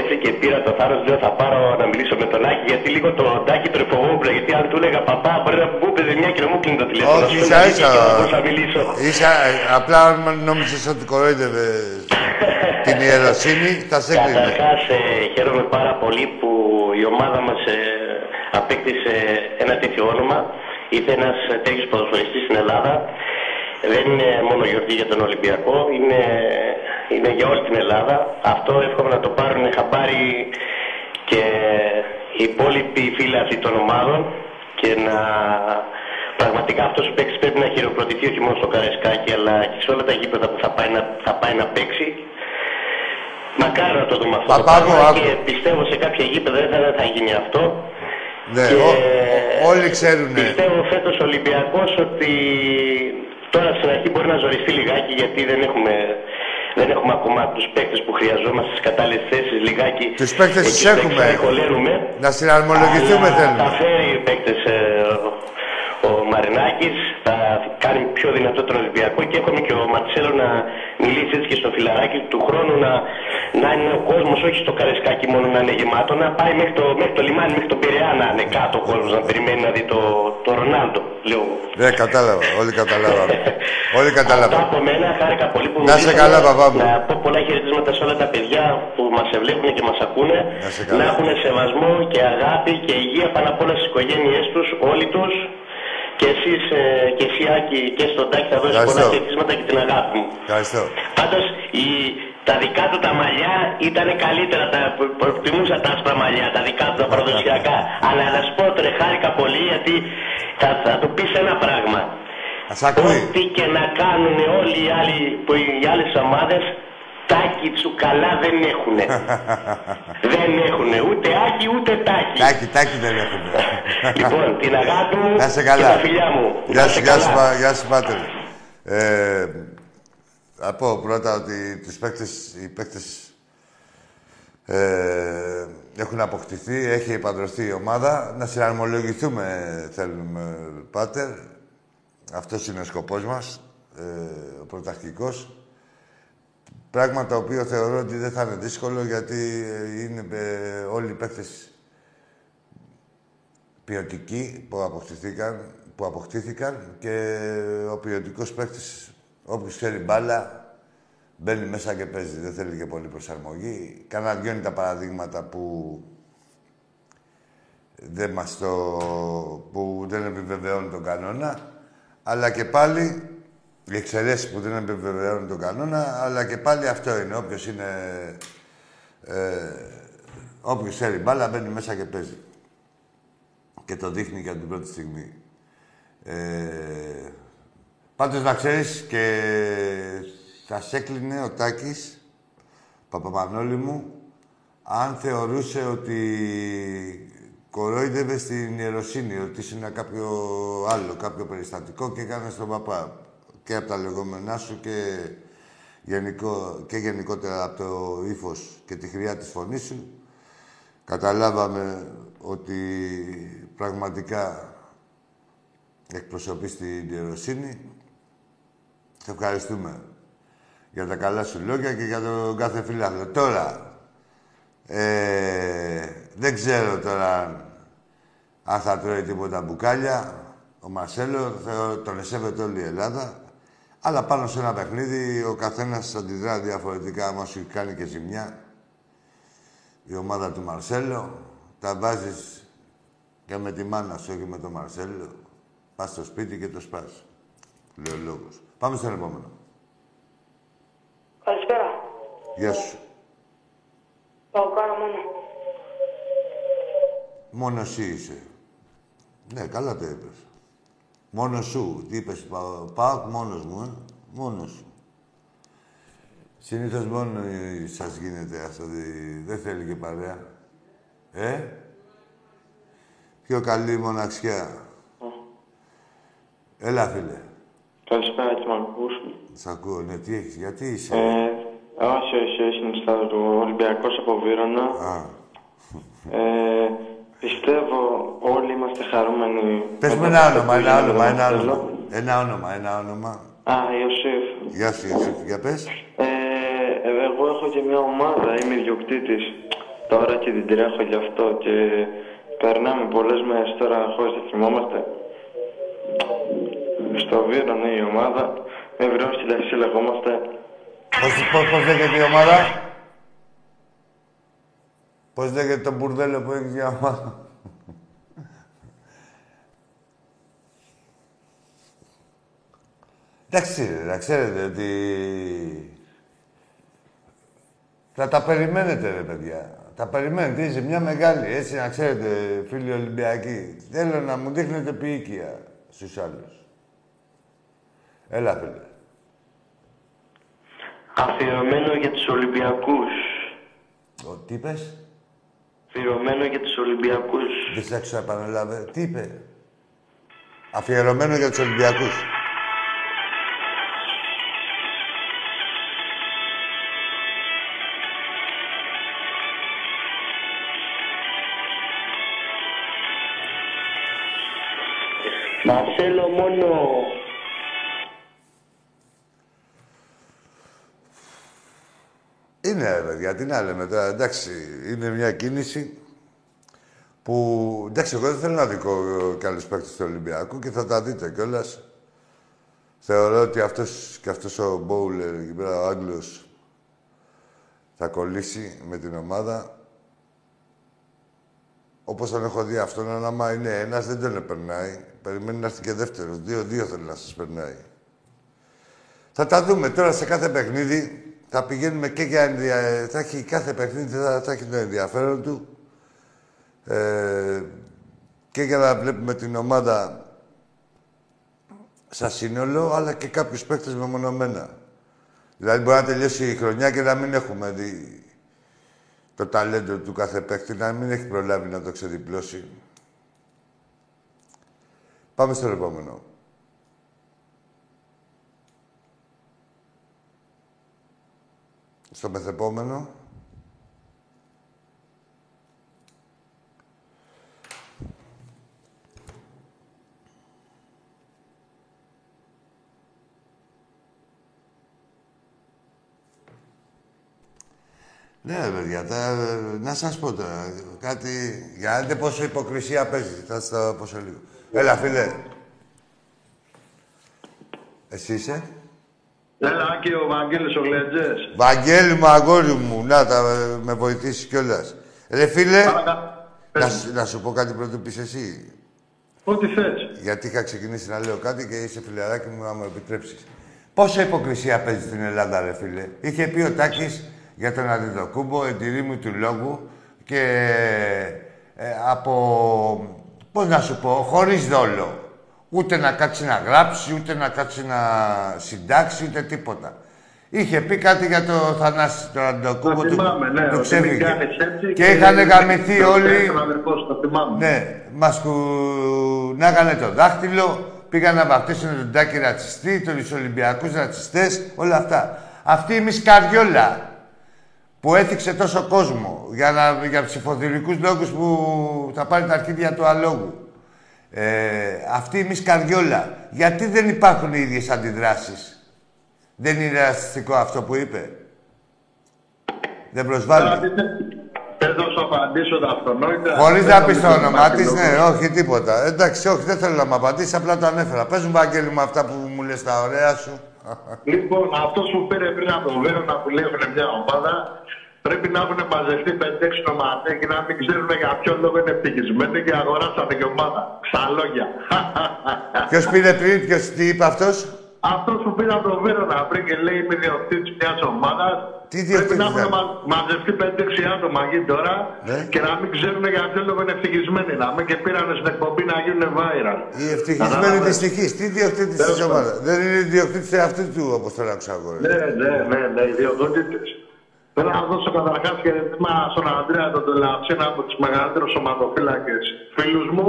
Έτσι και πήρα το θάρρος, λέω θα πάρω να μιλήσω με τον Άκη, γιατί λίγο τον Τάκη τον εφοβόμουν, γιατί αν του έλεγα παπά μπορεί να μου πέζε μια και να μου κλείνει το τηλέφωνο. Όχι, ίσα, απλά νόμιζες ότι κοροϊδεύε την ιεροσύνη, θα σε κλείνει. Καταρχάς, χαίρομαι πάρα πολύ που η ομάδα μας απέκτησε ένα τέτοιο όνομα, είτε ένας τέτοιος ποδοσφαιριστής στην Ελλάδα. Δεν είναι μόνο γιορτή για τον Ολυμπιακό, είναι για όλη την Ελλάδα. Αυτό εύχομαι να το πάρουν χαμπάρι και οι υπόλοιποι φίλαθλοι των ομάδων και να πραγματικά αυτός ο παίκτης πρέπει να χειροκροτηθεί όχι μόνο στο Καραϊσκάκη αλλά και σε όλα τα γήπεδα που θα πάει να παίξει. Μακάρι να το δούμε αυτό και πιστεύω σε κάποια γήπεδα δεν θα γίνει αυτό. Ναι, όλοι ξέρουν. Πιστεύω φέτος ο Ολυμπιακός ότι... Τώρα στην αρχή μπορεί να ζοριστεί λιγάκι γιατί δεν έχουμε ακόμα τους παίκτες που χρειαζόμαστε στις κατάλληλες θέσεις λιγάκι. Τους παίκτες τους έχουμε. Να συναρμολογηθούμε θέλουμε. Θα φέρει παίκτες ο Μαρινάκης, θα κάνει πιο δυνατό τον Ολυμπιακό και έχουμε και ο Μαρσέλο να μιλήσει έτσι και στο φιλαράκι του χρόνου να είναι ο κόσμος, όχι στο Καραϊσκάκι μόνο να είναι γεμάτο, να πάει μέχρι το λιμάνι, μέχρι τον Πειραιά να είναι κάτω ο κόσμος, να περιμένει να δει το Ρονάλντο. Ναι, κατάλαβα. Όλοι καταλάβαμε. Αυτά από μένα, χάρηκα πολύ που μιλήσαμε. Να σε καλά, παπά μου. Να πω πολλά χαιρετίσματα σε όλα τα παιδιά που μας ευλέπουν και μας ακούνε. Να έχουν σεβασμό και αγάπη και υγεία πάνω απ' όλα στις οικογένειές τους, όλοι τους. Και εσείς, και εσύ Άκη, και στον Τάκη θα δώσεις πολλά χαιρετίσματα και την αγάπη μου. Ευχαριστώ. Πάντως, τα δικά του τα μαλλιά ήταν καλύτερα, προτιμούσα τα άσπρα μαλλιά, τα δικά του τα παραδοσιακά. Αλλά να σου πω, χάρηκα πολύ γιατί θα του πεις ένα πράγμα. Ό,τι και να κάνουν όλοι οι άλλοι, οι άλλες ομάδες, Τάκι τσουκαλά δεν έχουνε. Δεν έχουνε ούτε Άκη ούτε Τάκι. Τάκι δεν έχουνε. Λοιπόν, την αγάπη μου και τα φιλιά μου. Γεια σου, πάτερ. Θα πω πρώτα ότι οι παίκτες έχουν αποκτηθεί, έχει επαντρωθεί η ομάδα. Να συναρμολογηθούμε θέλουμε, πάτερ. Αυτός είναι ο σκοπός μας, ο πρωταρχικός. Πράγμα το οποίο θεωρώ ότι δεν θα είναι δύσκολο, γιατί είναι όλοι οι παίκτες ποιοτικοί που αποκτήθηκαν και ο ποιοτικός παίκτης, όποιος θέλει μπάλα, μπαίνει μέσα και παίζει. Δεν θέλει και πολύ προσαρμογή. Κανένα δυο είναι τα παραδείγματα που δεν επιβεβαιώνουν τον κανόνα, αλλά και πάλι... Οι εξαιρέσεις που δεν επιβεβαιώνουν τον κανόνα, αλλά και πάλι αυτό είναι. Όποιος θέλει μπάλα, μπαίνει μέσα και παίζει. Και το δείχνει και από την πρώτη στιγμή. Πάντως, να ξέρεις, και θα σε έκλεινε ο Τάκης, Παπαμανόλη μου, αν θεωρούσε ότι κορόιδευε στην ιεροσύνη, ότι ήσουν κάποιο άλλο, κάποιο περιστατικό και έκανες τον παπά. Και από τα λεγόμενά σου και γενικότερα από το ύφος και τη χρειά της φωνής σου, καταλάβαμε ότι πραγματικά εκπροσωπείς την ιεροσύνη Σε ευχαριστούμε για τα καλά σου λόγια και για τον κάθε φίλαθλο. Τώρα, δεν ξέρω τώρα αν θα τρώει τίποτα μπουκάλια. Ο Μαρσέλο, τον σέβεται όλη η Ελλάδα. Αλλά πάνω σε ένα παιχνίδι ο καθένας αντιδρά διαφορετικά. Άμα σου κάνει και ζημιά η ομάδα του Μαρσέλο, τα βάζεις και με τη μάνα σου, όχι με τον Μαρσέλο. Πας στο σπίτι και το σπάς. Λέει ο λόγος. Πάμε στον επόμενο. Καλησπέρα. Γεια σου. Παουκάρα μόνο. Μόνο εσύ είσαι. Ναι, καλά το είπες. Μόνος σου. Τι είπες, Παουκ, μόνος μου, μόνος σου. Συνήθως μόνο σας γίνεται αυτό. Δεν θέλει και παρέα. Πιο καλή μοναξιά. Έλα, φίλε. Καλησπέρα, τι μ' ακούς. Σ' ακούω, ναι, τι έχεις, γιατί είσαι. Όχι, συνιστάζω του Ολυμπιακός από Βύρωνα. Πιστεύω όλοι είμαστε χαρούμενοι. Πες με ένα όνομα, ένα όνομα. Α, Ιωσήφ. Γεια σου, Ιωσήφ, για πες. Εγώ έχω και μια ομάδα, είμαι ιδιοκτήτης. Τώρα και την τρέχω γι' αυτό και περνάμε πολλές μέρες τώρα χωρίς να θυμόμαστε. Στο Βύρωνα η ομάδα, με βρεώσει ταξί λεγόμαστε. Πώς λέγεται η ομάδα? Πώς λέγεται το μπουρδέλο που έχει η ομάδα? Εντάξει, να ξέρετε ότι... Θα τα περιμένετε, ρε παιδιά. Τα περιμένετε, είσαι μια μεγάλη, έτσι να ξέρετε, φίλοι Ολυμπιακοί. Θέλω να μου δείχνετε ποιήκεια στους άλλους. Έλα, φίλε. Αφιερωμένο για τους Ολυμπιακούς. Τι είπες? Αφιερωμένο για τους Ολυμπιακούς. Δεν σ' άκουσα, επανέλαβε. Τι είπε? Αφιερωμένο για τους Ολυμπιακούς. Μαρσέλο μόνο. Ναι, παιδιά, τι να λέμε τώρα, εντάξει, είναι μια κίνηση που... Εντάξει, εγώ δεν θέλω να δικό κι άλλους παίκτες του Ολυμπιακού και θα τα δείτε κιόλας. Θεωρώ ότι αυτός ο Μπόουλερ, εκεί πέρα, ο Άγγλος, θα κολλήσει με την ομάδα. Όπως τον έχω δει αυτόν, άμα είναι ένας, δεν τον περνάει. Περιμένει να έρθει και δεύτερος. Δύο θέλει να σας περνάει. Θα τα δούμε τώρα σε κάθε παιχνίδι. Θα πηγαίνουμε και για θα έχει κάθε παιχνίδι, θα έχει το ενδιαφέρον του. Και για να βλέπουμε την ομάδα σαν σύνολο, αλλά και κάποιους παίκτες μεμονωμένα. Δηλαδή μπορεί να τελειώσει η χρονιά και να μην έχουμε δει το ταλέντο του κάθε παίκτη, να μην έχει προλάβει να το ξεδιπλώσει. Πάμε στο επόμενο. Στο μεθεπόμενο. Ναι, παιδιά, να σας πω τώρα κάτι... Για να δείτε πόσο υποκρισία παίζει. Θα σας το πω σε λίγο. Έλα, φίλε. Εσύ είσαι. Έλα, και ο Βαγγέλης ο Γλεντζές. Βαγγέλη μου, αγόρι μου, να τα με βοηθήσει κιόλας. Ρε φίλε, να σου πω κάτι πρώτο πεις εσύ. Ό,τι θες. Γιατί είχα ξεκινήσει να λέω κάτι και είσαι φιλαράκι μου, να μου επιτρέψεις. Πόσα υποκρισία παίζει στην Ελλάδα, ρε φίλε. Είχε πει ο Τάκης για τον Αντετοκούνμπο, εντηρή μου του λόγου και από... Πώς να σου πω, χωρίς δόλο. Ούτε να κάτσει να γράψει, ούτε να κάτσει να συντάξει, ούτε τίποτα. Είχε πει κάτι για το Θανάση, τον Αντετοκούνμπο, του ξέφυγε. Και είχαν γαμηθεί όλοι... Ναι, μας κουνάγανε το δάχτυλο, πήγαν να βαφτίσουν τον Τάκη ρατσιστή, τους Ολυμπιακούς ρατσιστές, όλα αυτά. Αυτή η μισκαριόλα που έθιξε τόσο κόσμο για ψηφοδηλικούς λόγους που θα πάρει τα αρχίδια του αλόγου. Αυτή η μισκαριόλα, γιατί δεν υπάρχουν οι ίδιες αντιδράσεις Δεν είναι ρατσιστικό αυτό που είπε. Δεν προσβάλλει. Πες να σου απαντήσω τα αυτονόητα. Χωρίς να πεις το όνομά της, ναι, όχι τίποτα. Εντάξει, όχι, δεν θέλω να μου απαντήσεις, απλά το ανέφερα. Πες μου, Βαγγέλη μου, αυτά που μου λες τα ωραία σου. Λοιπόν, αυτός που πήρε πριν από τον Βέρονα που λέγουν μια ομάδα, πρέπει να έχουν μαζευτεί 5-6 νοματέ και να μην ξέρουν για ποιο λόγο είναι ευτυχισμένοι και αγοράσανε και ομάδα. Ξαλόγια. Ποιος πήρε πριν, ποιος τι είπε αυτός. Αυτό που πήρε από τον Βέρονα πριν και λέει είμαι διοκτήτης μιας ομάδας. Πρέπει να έχουν μαζευτεί 5-6 άτομα εκεί τώρα και να μην ξέρουν για ποιο λόγο είναι ευτυχισμένοι. Να μην και πήρανε στην εκπομπή να γίνουν viral. Οι ευτυχισμένοι τη τυχή. Τι διοκτήτης της ομάδας. Δεν είναι διοκτήτης αυτού του όπως θέλω να ξαγορεύει. Ναι, διοκτήτης. Θέλω να δώσω καταρχάς χαιρετήμα στον Ανδρέα τον Τελαψίνα από τους μεγαλύτερους σωματοφύλακες φίλους μου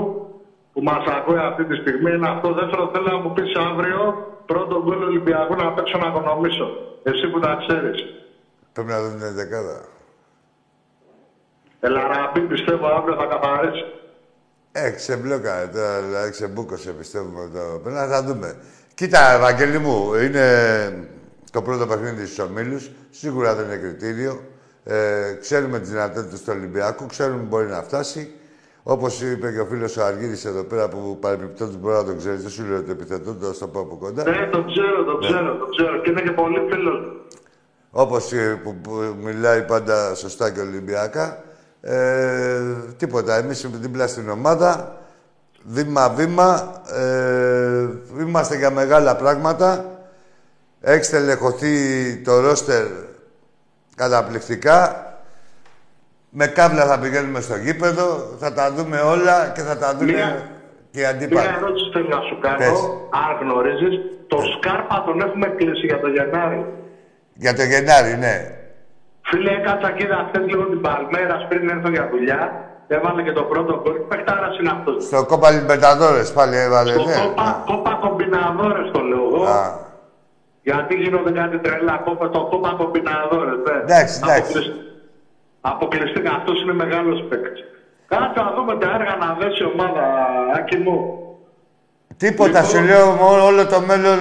που μας ακούει αυτή τη στιγμή. Είναι αυτό. Δεύτερο, θέλω να μου πεις αύριο πρώτο γκολ Ολυμπιακού να παίξω να οικονομήσω. Εσύ που τα ξέρεις. Πρέπει να δούμε την δεκάδα. Ελαραμπή πιστεύω αύριο θα καθαρίσει. Ξεμπλόκανε τώρα, ξεμπούκωσε πιστεύουμε τώρα. Πρέπει να τα δούμε. Κοίτα, Βαγγέλη μου, είναι. Το πρώτο παιχνίδι στους ομίλους, σίγουρα δεν είναι κριτήριο. Ξέρουμε τις δυνατότητες του Ολυμπιακού, ξέρουμε που μπορεί να φτάσει. Όπως είπε και ο φίλος ο Αργύρης εδώ πέρα που παρεμπιπτόντως μπορεί να τον ξέρει, δεν σου λέω το επιθετό, θα το πω από κοντά. Ναι, το ξέρω και είναι και πολύ φίλος. Όπως που μιλάει πάντα σωστά και Ολυμπιακά, τίποτα. Εμείς δίπλα στην ομάδα, βήμα-βήμα, είμαστε για μεγάλα πράγματα. Έχεις τελεχωθεί το ρόστερ καταπληκτικά. Με κάβλα θα πηγαίνουμε στο γήπεδο, θα τα δούμε όλα και θα τα δούμε και οι αντίπαλοι. Μία ερώτηση θέλω να σου κάνω, αν γνωρίζεις, το Σκάρπα τον έχουμε κλείσει για το Γενάρη. Για το Γενάρη, ναι. Φίλε, έκατσα και είδα χθες λίγο την Παλμέρα πριν έρθω για δουλειά. Έβαλε και το πρώτο γκολ. Παιχτάρας είναι αυτός. Στο Κόπα Λιμπερταδόρες πάλι έβαλε. Στο Κόπα Κομπιναδόρες το λέω εγώ. Γιατί γίνονται κάτι τρελά, ακόμα το κόμμα κομπιναδόρες, εντάξει. Αποκλειστήκα, αυτός είναι μεγάλος παίκτης. Κάτσε να δούμε τα έργα να δέσει η ομάδα, Άκη μου. Τίποτα, σου λέω, όλο το μέλλον,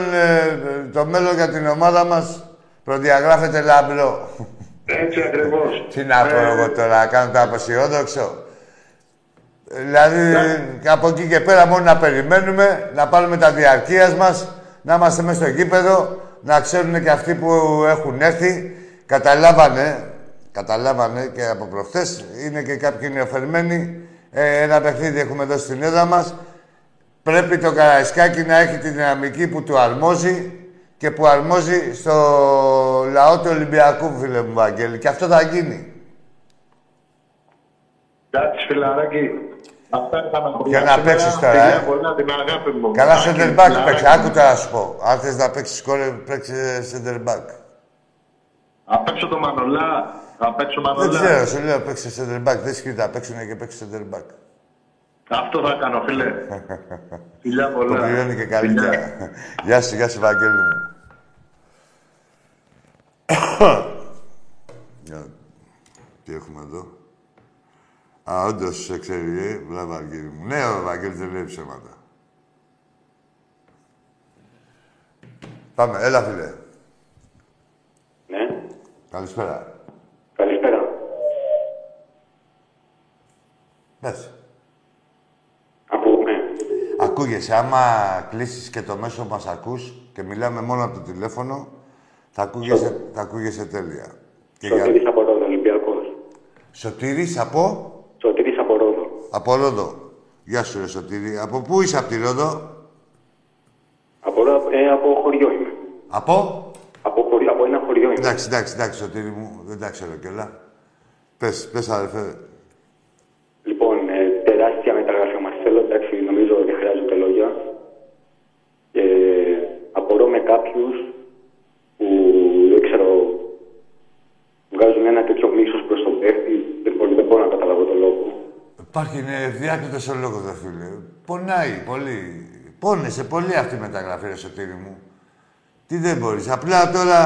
το μέλλον για την ομάδα μας προδιαγράφεται λαμπρό. Έτσι ακριβώς. Τι να πω εγώ τώρα, κάνω το αποσιόδοξο. Δηλαδή, από εκεί και πέρα μόνο να περιμένουμε, να πάρουμε τα διαρκείας μας, να είμαστε μέσα στο γήπεδο, να ξέρουν και αυτοί που έχουν έρθει. Καταλάβανε και από προχθές, είναι και κάποιοι νεοφερμένοι. Ένα παιχνίδι έχουμε εδώ στην έδρα μας. Πρέπει το Καραϊσκάκη να έχει τη δυναμική που του αρμόζει και που αρμόζει στο λαό του Ολυμπιακού, φίλε μου Βαγγέλη. Και αυτό θα γίνει. Εντάξει, φιλαράκι. Για να παίξεις τώρα, Καλά center back παίξε, άκου τώρα να σου πω. Αν θες να παίξεις κόρε, παίξε center back. Απέξω το Μανολά, Δεν ξέρω, σου λέω παίξε center back, δεν σκρίνει, παίξουνε και παίξε center back. Αυτό θα κάνω, φίλε. Φιλιά πολλά. Το πληρώνει και καλύτερα. Γεια σου, Βαγγέλη μου. Τι έχουμε εδώ. Α, όντως, ξέρει, μπράβο, Αργύρη μου. Ναι, ο Βαγγέλης δεν λέει ψέματα. Πάμε, έλα, φίλε. Ναι. Καλησπέρα. Καλησπέρα. Πες. Ακούγομαι. Ακούγεσαι. Άμα κλείσεις και το μέσο μας ακούς και μιλάμε μόνο από το τηλέφωνο, θα ακούγεσαι τέλεια. Σωτήρης από Ρόδο, Ολυμπιακός. Σωτήρης από... Σωτήρης από Ρόδο. Από Ρόδο. Γεια σου, ρε Σωτήρη. Από πού είσαι, από τη Ρόδο? Από χωριό είμαι. Από ένα χωριό είμαι. Εντάξει, Σωτήρη μου. Δεν τα ξέρω κιόλα. Πες, αδερφέ. Λοιπόν, τεράστια μεταγραφή ο Μαρσέλο. Εντάξει, νομίζω δεν χρειάζονται λόγια. Απορώ με κάποιους που δεν ξέρω... Βγάζουν ένα τέτοιο μίσος προς τον παίχτη. Δεν μπορώ να καταλάβω τον λόγο. Υπάρχει διάκριτος ο λόγος, δε φίλε. Πονάει πολύ. Πόνεσε πολύ αυτή η μεταγραφή, ρε Σωτήρη μου. Τι δεν μπορείς. Απλά τώρα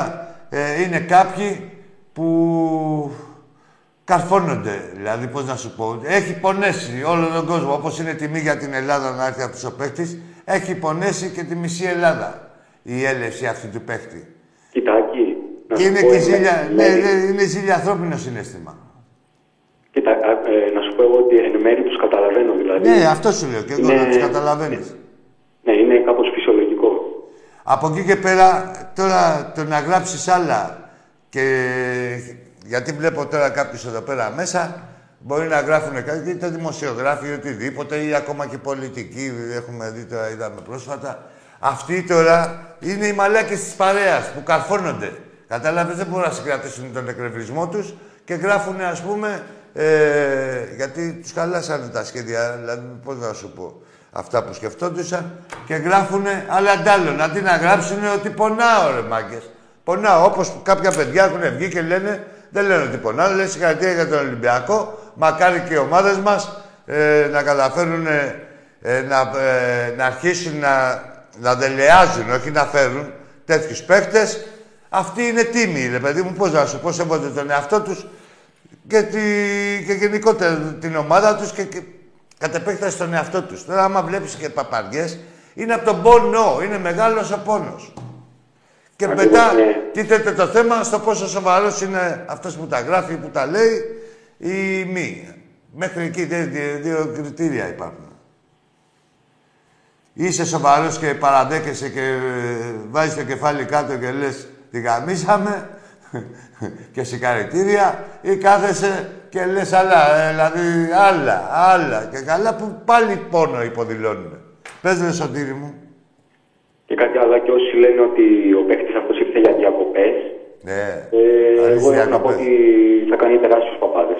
είναι κάποιοι που καρφώνονται. Δηλαδή, πώς να σου πω. Έχει πονέσει όλο τον κόσμο. Όπως είναι τιμή για την Ελλάδα να έρθει αυτός ο παίχτης, έχει πονέσει και τη μισή Ελλάδα η έλευση αυτή του παίχτη. Είναι ζηλιανθρώπινο συνέστημα. Κοίτα, να σου πω εγώ ότι εν μέρει τους καταλαβαίνω δηλαδή. Ναι, αυτό σου λέω και εγώ να τους καταλαβαίνεις. Ναι, είναι κάπως φυσιολογικό. Από εκεί και πέρα, τώρα το να γράψεις άλλα και... Γιατί βλέπω τώρα κάποιους εδώ πέρα μέσα, μπορεί να γράφουν κάτι, είτε δημοσιογράφοι, οτιδήποτε, ή ακόμα και πολιτικοί, έχουμε δει τώρα, είδαμε πρόσφατα. Αυτοί τώρα είναι οι μαλάκες της παρέας που καρφώνονται. Κατάλαβες, δεν μπορούν να συγκρατήσουν τον εκνευρισμό τους και γράφουν, ας πούμε, γιατί τους χαλάσανε τα σχέδια, δηλαδή, πώς να σου πω, αυτά που σκεφτόντουσαν, και γράφουν άλλα αντάλλων. Αντί να γράψουν ότι πονάω, ρε μάγκες. Πονάω, όπως κάποια παιδιά έχουν βγει και λένε, δεν λένε ότι πονάω, λένε συγχαρητήρια για τον Ολυμπιακό, μακάρι και οι ομάδες μας να καταφέρουν να αρχίσουν να δελεάζουν, όχι να φέρουν τέτοιους παίκτες. Αυτοί είναι τίμοι, ρε παιδί μου, πώς να σου πω, σέβονται τον εαυτό τους και, και γενικότερα την ομάδα τους και κατ' επέκταση τον εαυτό τους. Τώρα, άμα βλέπεις και παπαριές, είναι από τον πόνο, είναι μεγάλος ο πόνος. Και μετά τίθεται το θέμα στο πόσο σοβαρός είναι αυτός που τα γράφει, που τα λέει ή μη. Μέχρι εκεί δύο κριτήρια υπάρχουν. Είσαι σοβαρός και παραδέχεσαι και βάζεις το κεφάλι κάτω και λες «Την γαμίσαμε» και συγχαρητήρια, ή κάθεσαι και λες «Άλλα, δηλαδή άλλα» και καλά που πάλι πόνο υποδηλώνουμε. Πες ρε Σωτήρη μου. Και κάτι άλλο, και όσοι λένε ότι ο παίκτης αυτός ήρθε για διακοπές. Ναι, εγώ ήθελα να πω ότι θα κάνει τεράστιους παπάδες.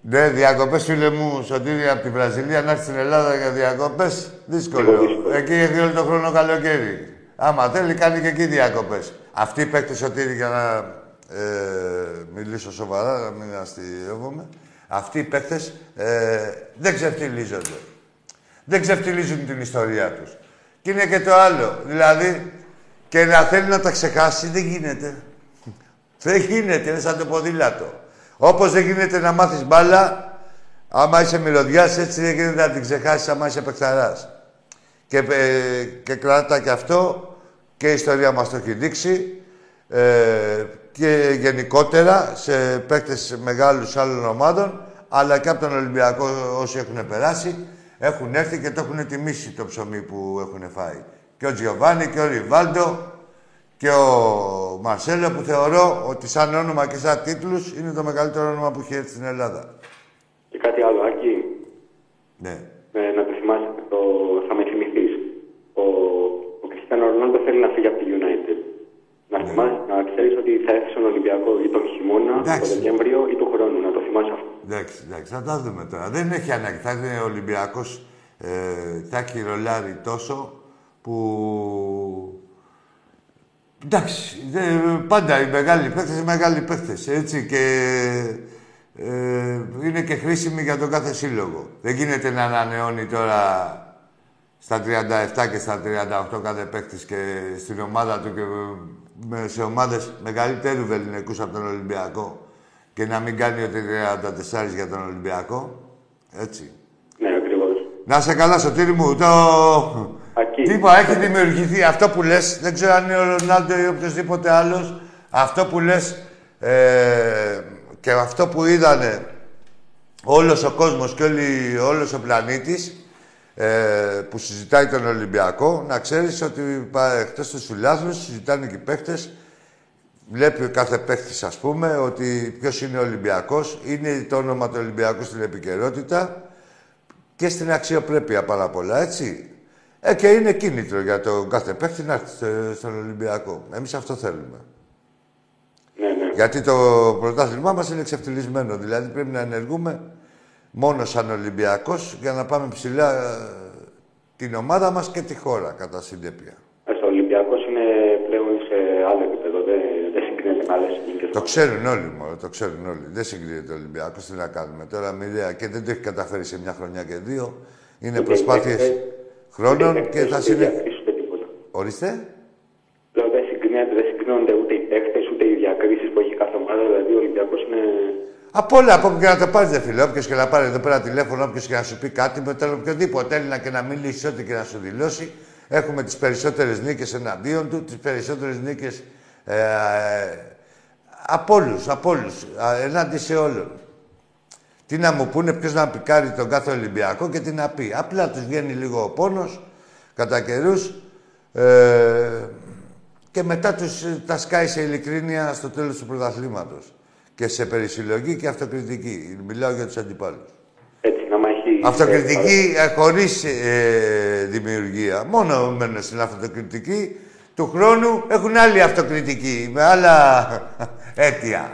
Ναι, διακοπές, φίλε μου, Σωτήρη, από τη Βραζιλία να έρθει στην Ελλάδα για διακοπές, δύσκολο. Εκεί έχει όλο τον χρόνο καλοκαίρι. Άμα θέλει, κάνει και εκεί διακοπές. Αυτοί οι παίκτες, Σωτήρη, για να μιλήσω σοβαρά, να μην αστειεύομαι, αυτοί οι παίκτες δεν ξεφτιλίζονται. Δεν ξεφτιλίζουν την ιστορία τους. Και είναι και το άλλο. Δηλαδή, και να θέλει να τα ξεχάσει, δεν γίνεται. Δεν γίνεται, είναι σαν το ποδήλατο. Όπως δεν γίνεται να μάθεις μπάλα, άμα είσαι μυρωδιάς, έτσι δεν γίνεται να την ξεχάσεις, άμα είσαι παιχταράς. Και κράτα και αυτό, και η ιστορία μας το έχει δείξει, και γενικότερα σε παίκτες μεγάλους άλλων ομάδων, αλλά και από τον Ολυμπιακό όσοι έχουν περάσει, έχουν έρθει και το έχουν τιμήσει το ψωμί που έχουν φάει. Και ο Τζιοβάνι και ο Ριβάλντο και ο Μαρσέλο, που θεωρώ ότι σαν όνομα και σαν τίτλους είναι το μεγαλύτερο όνομα που έχει έρθει στην Ελλάδα. Και κάτι άλλο, Άκη. Ναι. Να το θυμάσαι, θα με θυμηθείς. Ο Κριστιάνο Ρονάλντο θέλει να φύγει από τη United. Να θυμάσαι, να ξέρεις ότι θα έρθει στον Ολυμπιακό ή τον χειμώνα, τον Δεκέμβριο ή τον χρόνο. Να το θυμάσαι αυτό. Εντάξει, θα τα δούμε τώρα. Δεν έχει ανάγκη. Θα είναι ο Ολυμπιακός, θα έχει ρολάρει τόσο που... Εντάξει, πάντα οι μεγάλοι παίκτες, έτσι, και είναι και χρήσιμοι για τον κάθε σύλλογο. Δεν γίνεται να ανανεώνει τώρα στα 37 και στα 38 κάθε παίκτης και στην ομάδα του και σε ομάδες μεγαλύτερου βελληνικούς από τον Ολυμπιακό και να μην κάνει ότι 34 για τον Ολυμπιακό, έτσι. Ναι, ακριβώς. Να σε καλά, Σωτήρη μου, Τίποτα, έχει δημιουργηθεί αυτό που λες, δεν ξέρω αν είναι ο Ρονάλντο ή οποιοδήποτε άλλος, αυτό που λες και αυτό που είδανε όλος ο κόσμος και όλος ο πλανήτης που συζητάει τον Ολυμπιακό, να ξέρεις ότι εκτός του φιλάθλους συζητάνε και οι παίχτες. Βλέπει ο κάθε παίχτης, ας πούμε, ότι ποιος είναι ο Ολυμπιακός, είναι το όνομα του Ολυμπιακού στην επικαιρότητα και στην αξιοπρέπεια πάρα πολλά, έτσι. Και είναι κίνητρο για τον κάθε παίχτη να έρθει στον Ολυμπιακό. Εμείς αυτό θέλουμε. Ναι. Γιατί το πρωτάθλημά μας είναι ξεφτυλισμένο. Δηλαδή πρέπει να ενεργούμε μόνο σαν Ολυμπιακός για να πάμε ψηλά την ομάδα μας και τη χώρα, κατά συνέπεια. Ο Ολυμπιακός είναι πλέον σε άλλο επίπεδο. Δεν συγκρίνεται με άλλες συγκρίνες. Το ξέρουν όλοι, Δεν συγκρίνεται ο Ολυμπιακός. Τι να κάνουμε τώρα, μοιραία. Και δεν το έχει καταφέρει σε μια χρονιά και δύο. Είναι προσπάθειες χρόνων και θα συνεχίσει. Ορίστε. Λέω δεν συγκρίνονται ούτε οι παίκτες ούτε οι διακρίσεις που έχει κάθε ομάδα. Δηλαδή ο Ολυμπιακός είναι. Από όλα, από όπου και να το πάρει, δε φίλε. Όποιος και να πάρει εδώ πέρα τηλέφωνο, όποιος και να σου πει κάτι, με τον οποιοδήποτε Έλληνα και να μιλήσει, ό,τι και να σου δηλώσει. Έχουμε τις περισσότερες νίκες εναντίον του, τις περισσότερες νίκες Από όλους, ενάντια σε όλους. Τι να μου πούνε, ποιος να πικάρει τον κάθε Ολυμπιακό και τι να πει. Απλά τους βγαίνει λίγο ο πόνος, κατά καιρούς, και μετά τους τα σκάει σε ειλικρίνεια στο τέλος του πρωταθλήματος. Και σε περισυλλογή και αυτοκριτική. Μιλάω για τους αντιπάλους. Έτσι, να μαχεί. Αυτοκριτική χωρίς δημιουργία. Μόνο μένουν στην αυτοκριτική. Του χρόνου έχουν άλλη αυτοκριτική, με άλλα αίτια.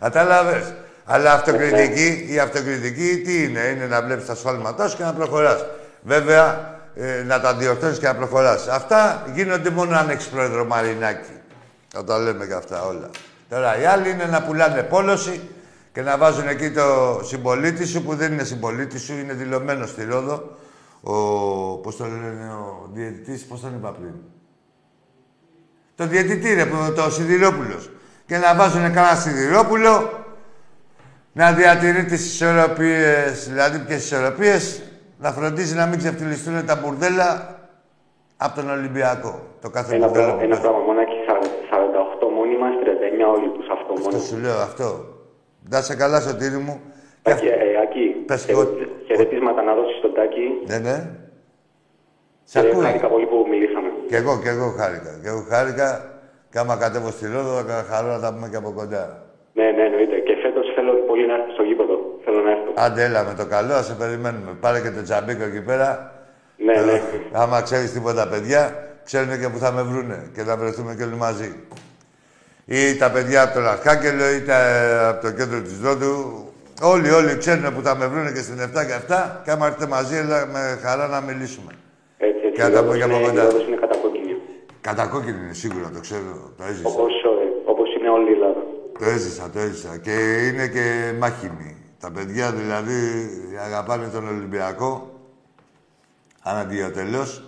Κατάλαβες. Αλλά αυτοκριτική, η αυτοκριτική τι είναι, είναι να βλέπεις τα σφάλματά σου και να προχωράς. Βέβαια, να τα διορθώσεις και να προχωράς. Αυτά γίνονται μόνο αν έχεις πρόεδρο Μαρινάκη. Θα τα λέμε και αυτά όλα. Τώρα, οι άλλοι είναι να πουλάνε πόλωση και να βάζουν εκεί το συμπολίτη σου, που δεν είναι συμπολίτη σου, είναι δηλωμένο στη Ρόδο. Πώς το λένε, ο διαιτητής, πώς τον είπα πριν. Το διαιτητή, ρε, το Σιδηρόπουλος. Και να βάζουν κανένα Σιδηρόπουλο, να διατηρεί τις ισορροπίες, δηλαδή ποιες ισορροπίες, να φροντίζει να μην ξεφτυλιστούν τα μπουρδέλα από τον Ολυμπιακό. Το κάθε ένα πράγμα μονάκι, 48 μόνοι μας, 39 όλοι τους, αυτό μόνο. Αυτό σου λέω, αυτό. Να σε καλά, Σωτήρη μου. Ακή, χαιρετίσματα να δώσεις στον Τάκη. Ναι, ναι. Σ' ακούω. Χάρηκα πολύ που μιλήσαμε. Κι εγώ χάρηκα. Κι άμα κατέβω στη Ρόδο, θα χαρώ να τα πούμε και από κοντά. Ναι, ναι, εννοείται. Και φέτος θέλω πολύ να έρθω στο γήπεδο. Θέλω να έρθω. Άντε, έλα με το καλό, ας σε περιμένουμε. Πάρε και το τσαμπίκο εκεί πέρα. Ναι, ναι. Άμα ξέρεις τίποτα, παιδιά, ξέρουν και που θα με βρούνε και θα βρεθούμε και όλοι μαζί. Ή τα παιδιά από τον Αρχάκελο, ή από το κέντρο της Ρόδου. Όλοι ξέρουν που θα με βρούνε και στην 7 και 7. Και άμα έρθετε μαζί, έλα με χαρά να μιλήσουμε. Και να τα πω και από κοντά. Είναι κατακόκκινη. Κατακόκκινη είναι σίγουρα, το ξέρω. Το έζησα. Όπως είναι όλη η Ελλάδα. Το έζησα. Και είναι και μάχημη. Τα παιδιά δηλαδή αγαπάνε τον Ολυμπιακό. Αναντιοτελώς.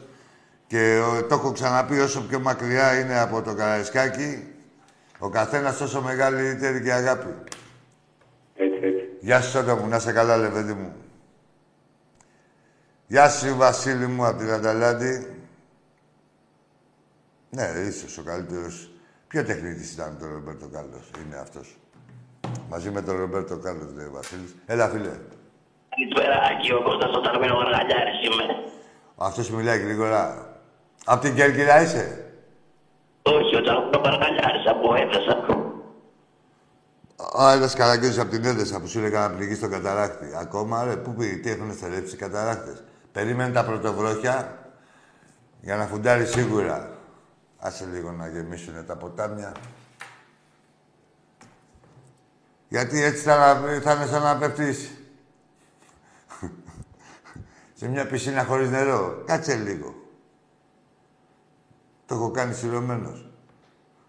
Και το έχω ξαναπεί, όσο πιο μακριά είναι από το Καραϊσκάκη, ο καθένας τόσο μεγαλύτερη και αγάπη. Έτσι. Γεια σου, Σωτό μου. Να είσαι καλά, λεβέντη μου. Γεια σου, Βασίλη μου, από την Αταλάντη. Ναι, ίσως ο καλύτερος. Ποιο τεχνίτης ήταν το Ρομπέρτο Κάρλος, είναι αυτός. Μαζί με τον Ρομπέρτο Κάρλος, λέει ο Βασίλης. Έλα, φίλε. Καλησπέρα, Ακή, ο Κώστας, ο Ταρμένο Γαργαλιάρης είμαι. Αυτός μιλάει γρήγορα. Απ' την Κέρκυρα είσαι. Όχι, ο Ταρμένο Γαργαλιάρης, από Έδεσα. Α, ένας καραγκιόζης από την Έδεσα που σου έλεγα να πνιγεί στον καταράκτη. Ακόμα, ρε, πού πήγε, τι έχουν στερέψει οι καταράκτες. Περίμενε τα πρωτοβρόχια για να φουντάρει σίγουρα. Άσε λίγο να γεμίσουνε τα ποτάμια. Γιατί έτσι θα είναι σαν να πέφτεις σε μια πισίνα χωρίς νερό. Κάτσε λίγο. Το έχω κάνει συλλωμένος.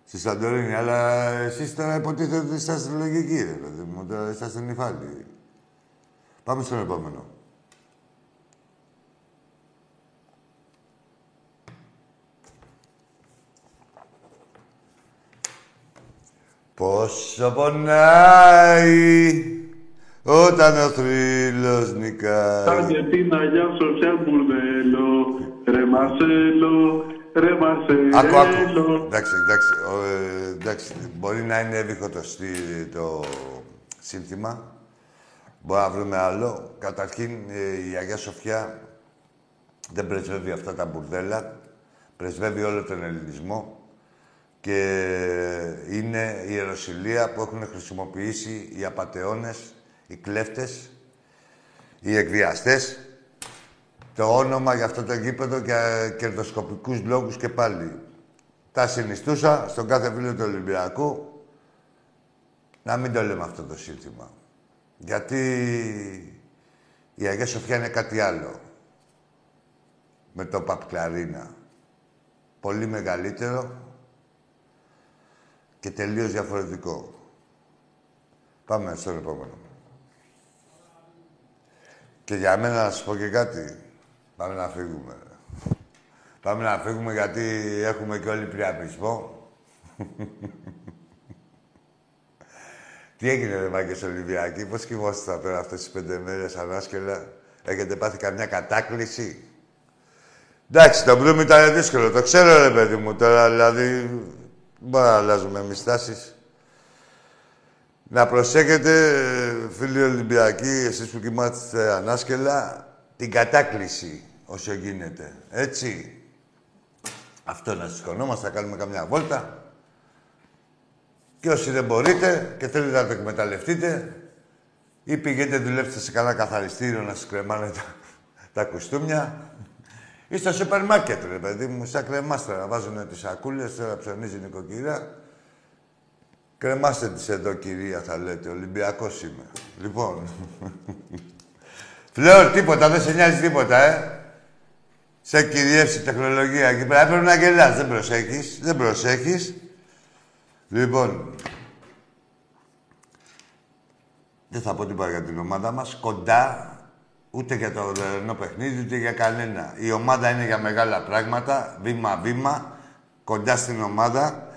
Στη Σαντορίνη, αλλά εσείς τώρα υποτίθεται ότι είστε στη λογική, ρε παιδί μου. Τώρα είστε στην υφάλη. Πάμε στον επόμενο. Πόσο πονάει όταν ο θρύλος νικάει. Άντε την Αγία Σοφία μπουρδέλο, ρε Μαρσέλο, ρε Μαρσέλο. Άκου. Εντάξει, μπορεί να είναι εύκολο το σύνθημα. Μπορεί να βρούμε άλλο. Καταρχήν, η Αγία Σοφιά δεν πρεσβεύει αυτά τα μπουρδέλα. Πρεσβεύει όλο τον ελληνισμό. Και είναι η ιεροσυλία που έχουν χρησιμοποιήσει οι απατεώνες, οι κλέφτες, οι εκβιαστές, το όνομα για αυτό το γήπεδο και κερδοσκοπικούς λόγους και πάλι. Τα συνιστούσα στον κάθε φίλο του Ολυμπιακού να μην το λέμε αυτό το σύνθημα. Γιατί η Αγία Σοφιά είναι κάτι άλλο. Με το παπκλαρίνα. Πολύ μεγαλύτερο. Και τελείως διαφορετικό. Πάμε στον επόμενο. Και για μένα να σας πω και κάτι. Πάμε να φύγουμε. Πάμε να φύγουμε γιατί έχουμε και όλοι πριαπισμό. Τι έγινε ρε Μάγκες Ολυμπιακοί, πώς κοιμόσασταν τώρα αυτές τις 5 μέρες ανάσκελα. Έχετε πάθει καμιά κατάκληση. Εντάξει, το μπλουμ ήταν δύσκολο. Το ξέρω ρε παιδί μου τώρα, δηλαδή... Μπορεί να αλλάζουμε εμείς τάσεις. Να προσέχετε, φίλοι Ολυμπιακοί, εσείς που κοιμάστε ανάσκελα, την κατάκληση όσο γίνεται. Έτσι. Αυτό να σηκωνόμαστε, θα κάνουμε καμιά βόλτα. Και όσοι δεν μπορείτε και θέλετε να το εκμεταλλευτείτε, ή πηγαίνετε δουλέψτε σε κανένα καθαριστήριο να σας κρεμάνε τα κουστούμια, ή στο σούπερ μάρκετ, ρε παιδί μου, σαν κρεμάστρα να βάζουν τις σακούλες, τώρα ψωνίζει η νοικοκυρά. Κρεμάστε τις εδώ, κυρία, θα λέτε. Ολυμπιακός είμαι. Λοιπόν. Φλεόρ, τίποτα, δεν σε νοιάζει τίποτα, Σε κυριεύσει η τεχνολογία εκεί πέρα. Πρέπει να γελάς, δεν προσέχεις. Δεν προσέχεις. Λοιπόν. Δεν θα πω τίποτα για την ομάδα μας. Κοντά. Ούτε για το δερνό παιχνίδι, ούτε για κανένα. Η ομάδα είναι για μεγάλα πράγματα. Βήμα-βήμα. Κοντά στην ομάδα.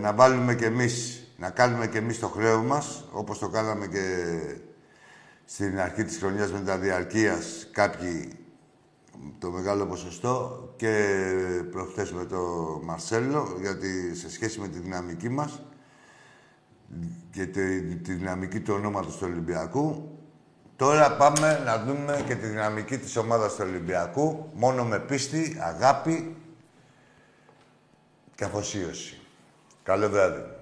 Να βάλουμε κι εμείς, να κάνουμε κι εμείς το χρέο μας, όπως το κάναμε και στην αρχή της χρονιάς με τα διαρκείας, κάποιοι το μεγάλο ποσοστό και προχθές με το Μαρσέλο, γιατί σε σχέση με τη δυναμική μας και τη δυναμική του ονόματος του Ολυμπιακού, τώρα πάμε να δούμε και τη δυναμική της ομάδας του Ολυμπιακού, μόνο με πίστη, αγάπη και αφοσίωση. Καλό βράδυ.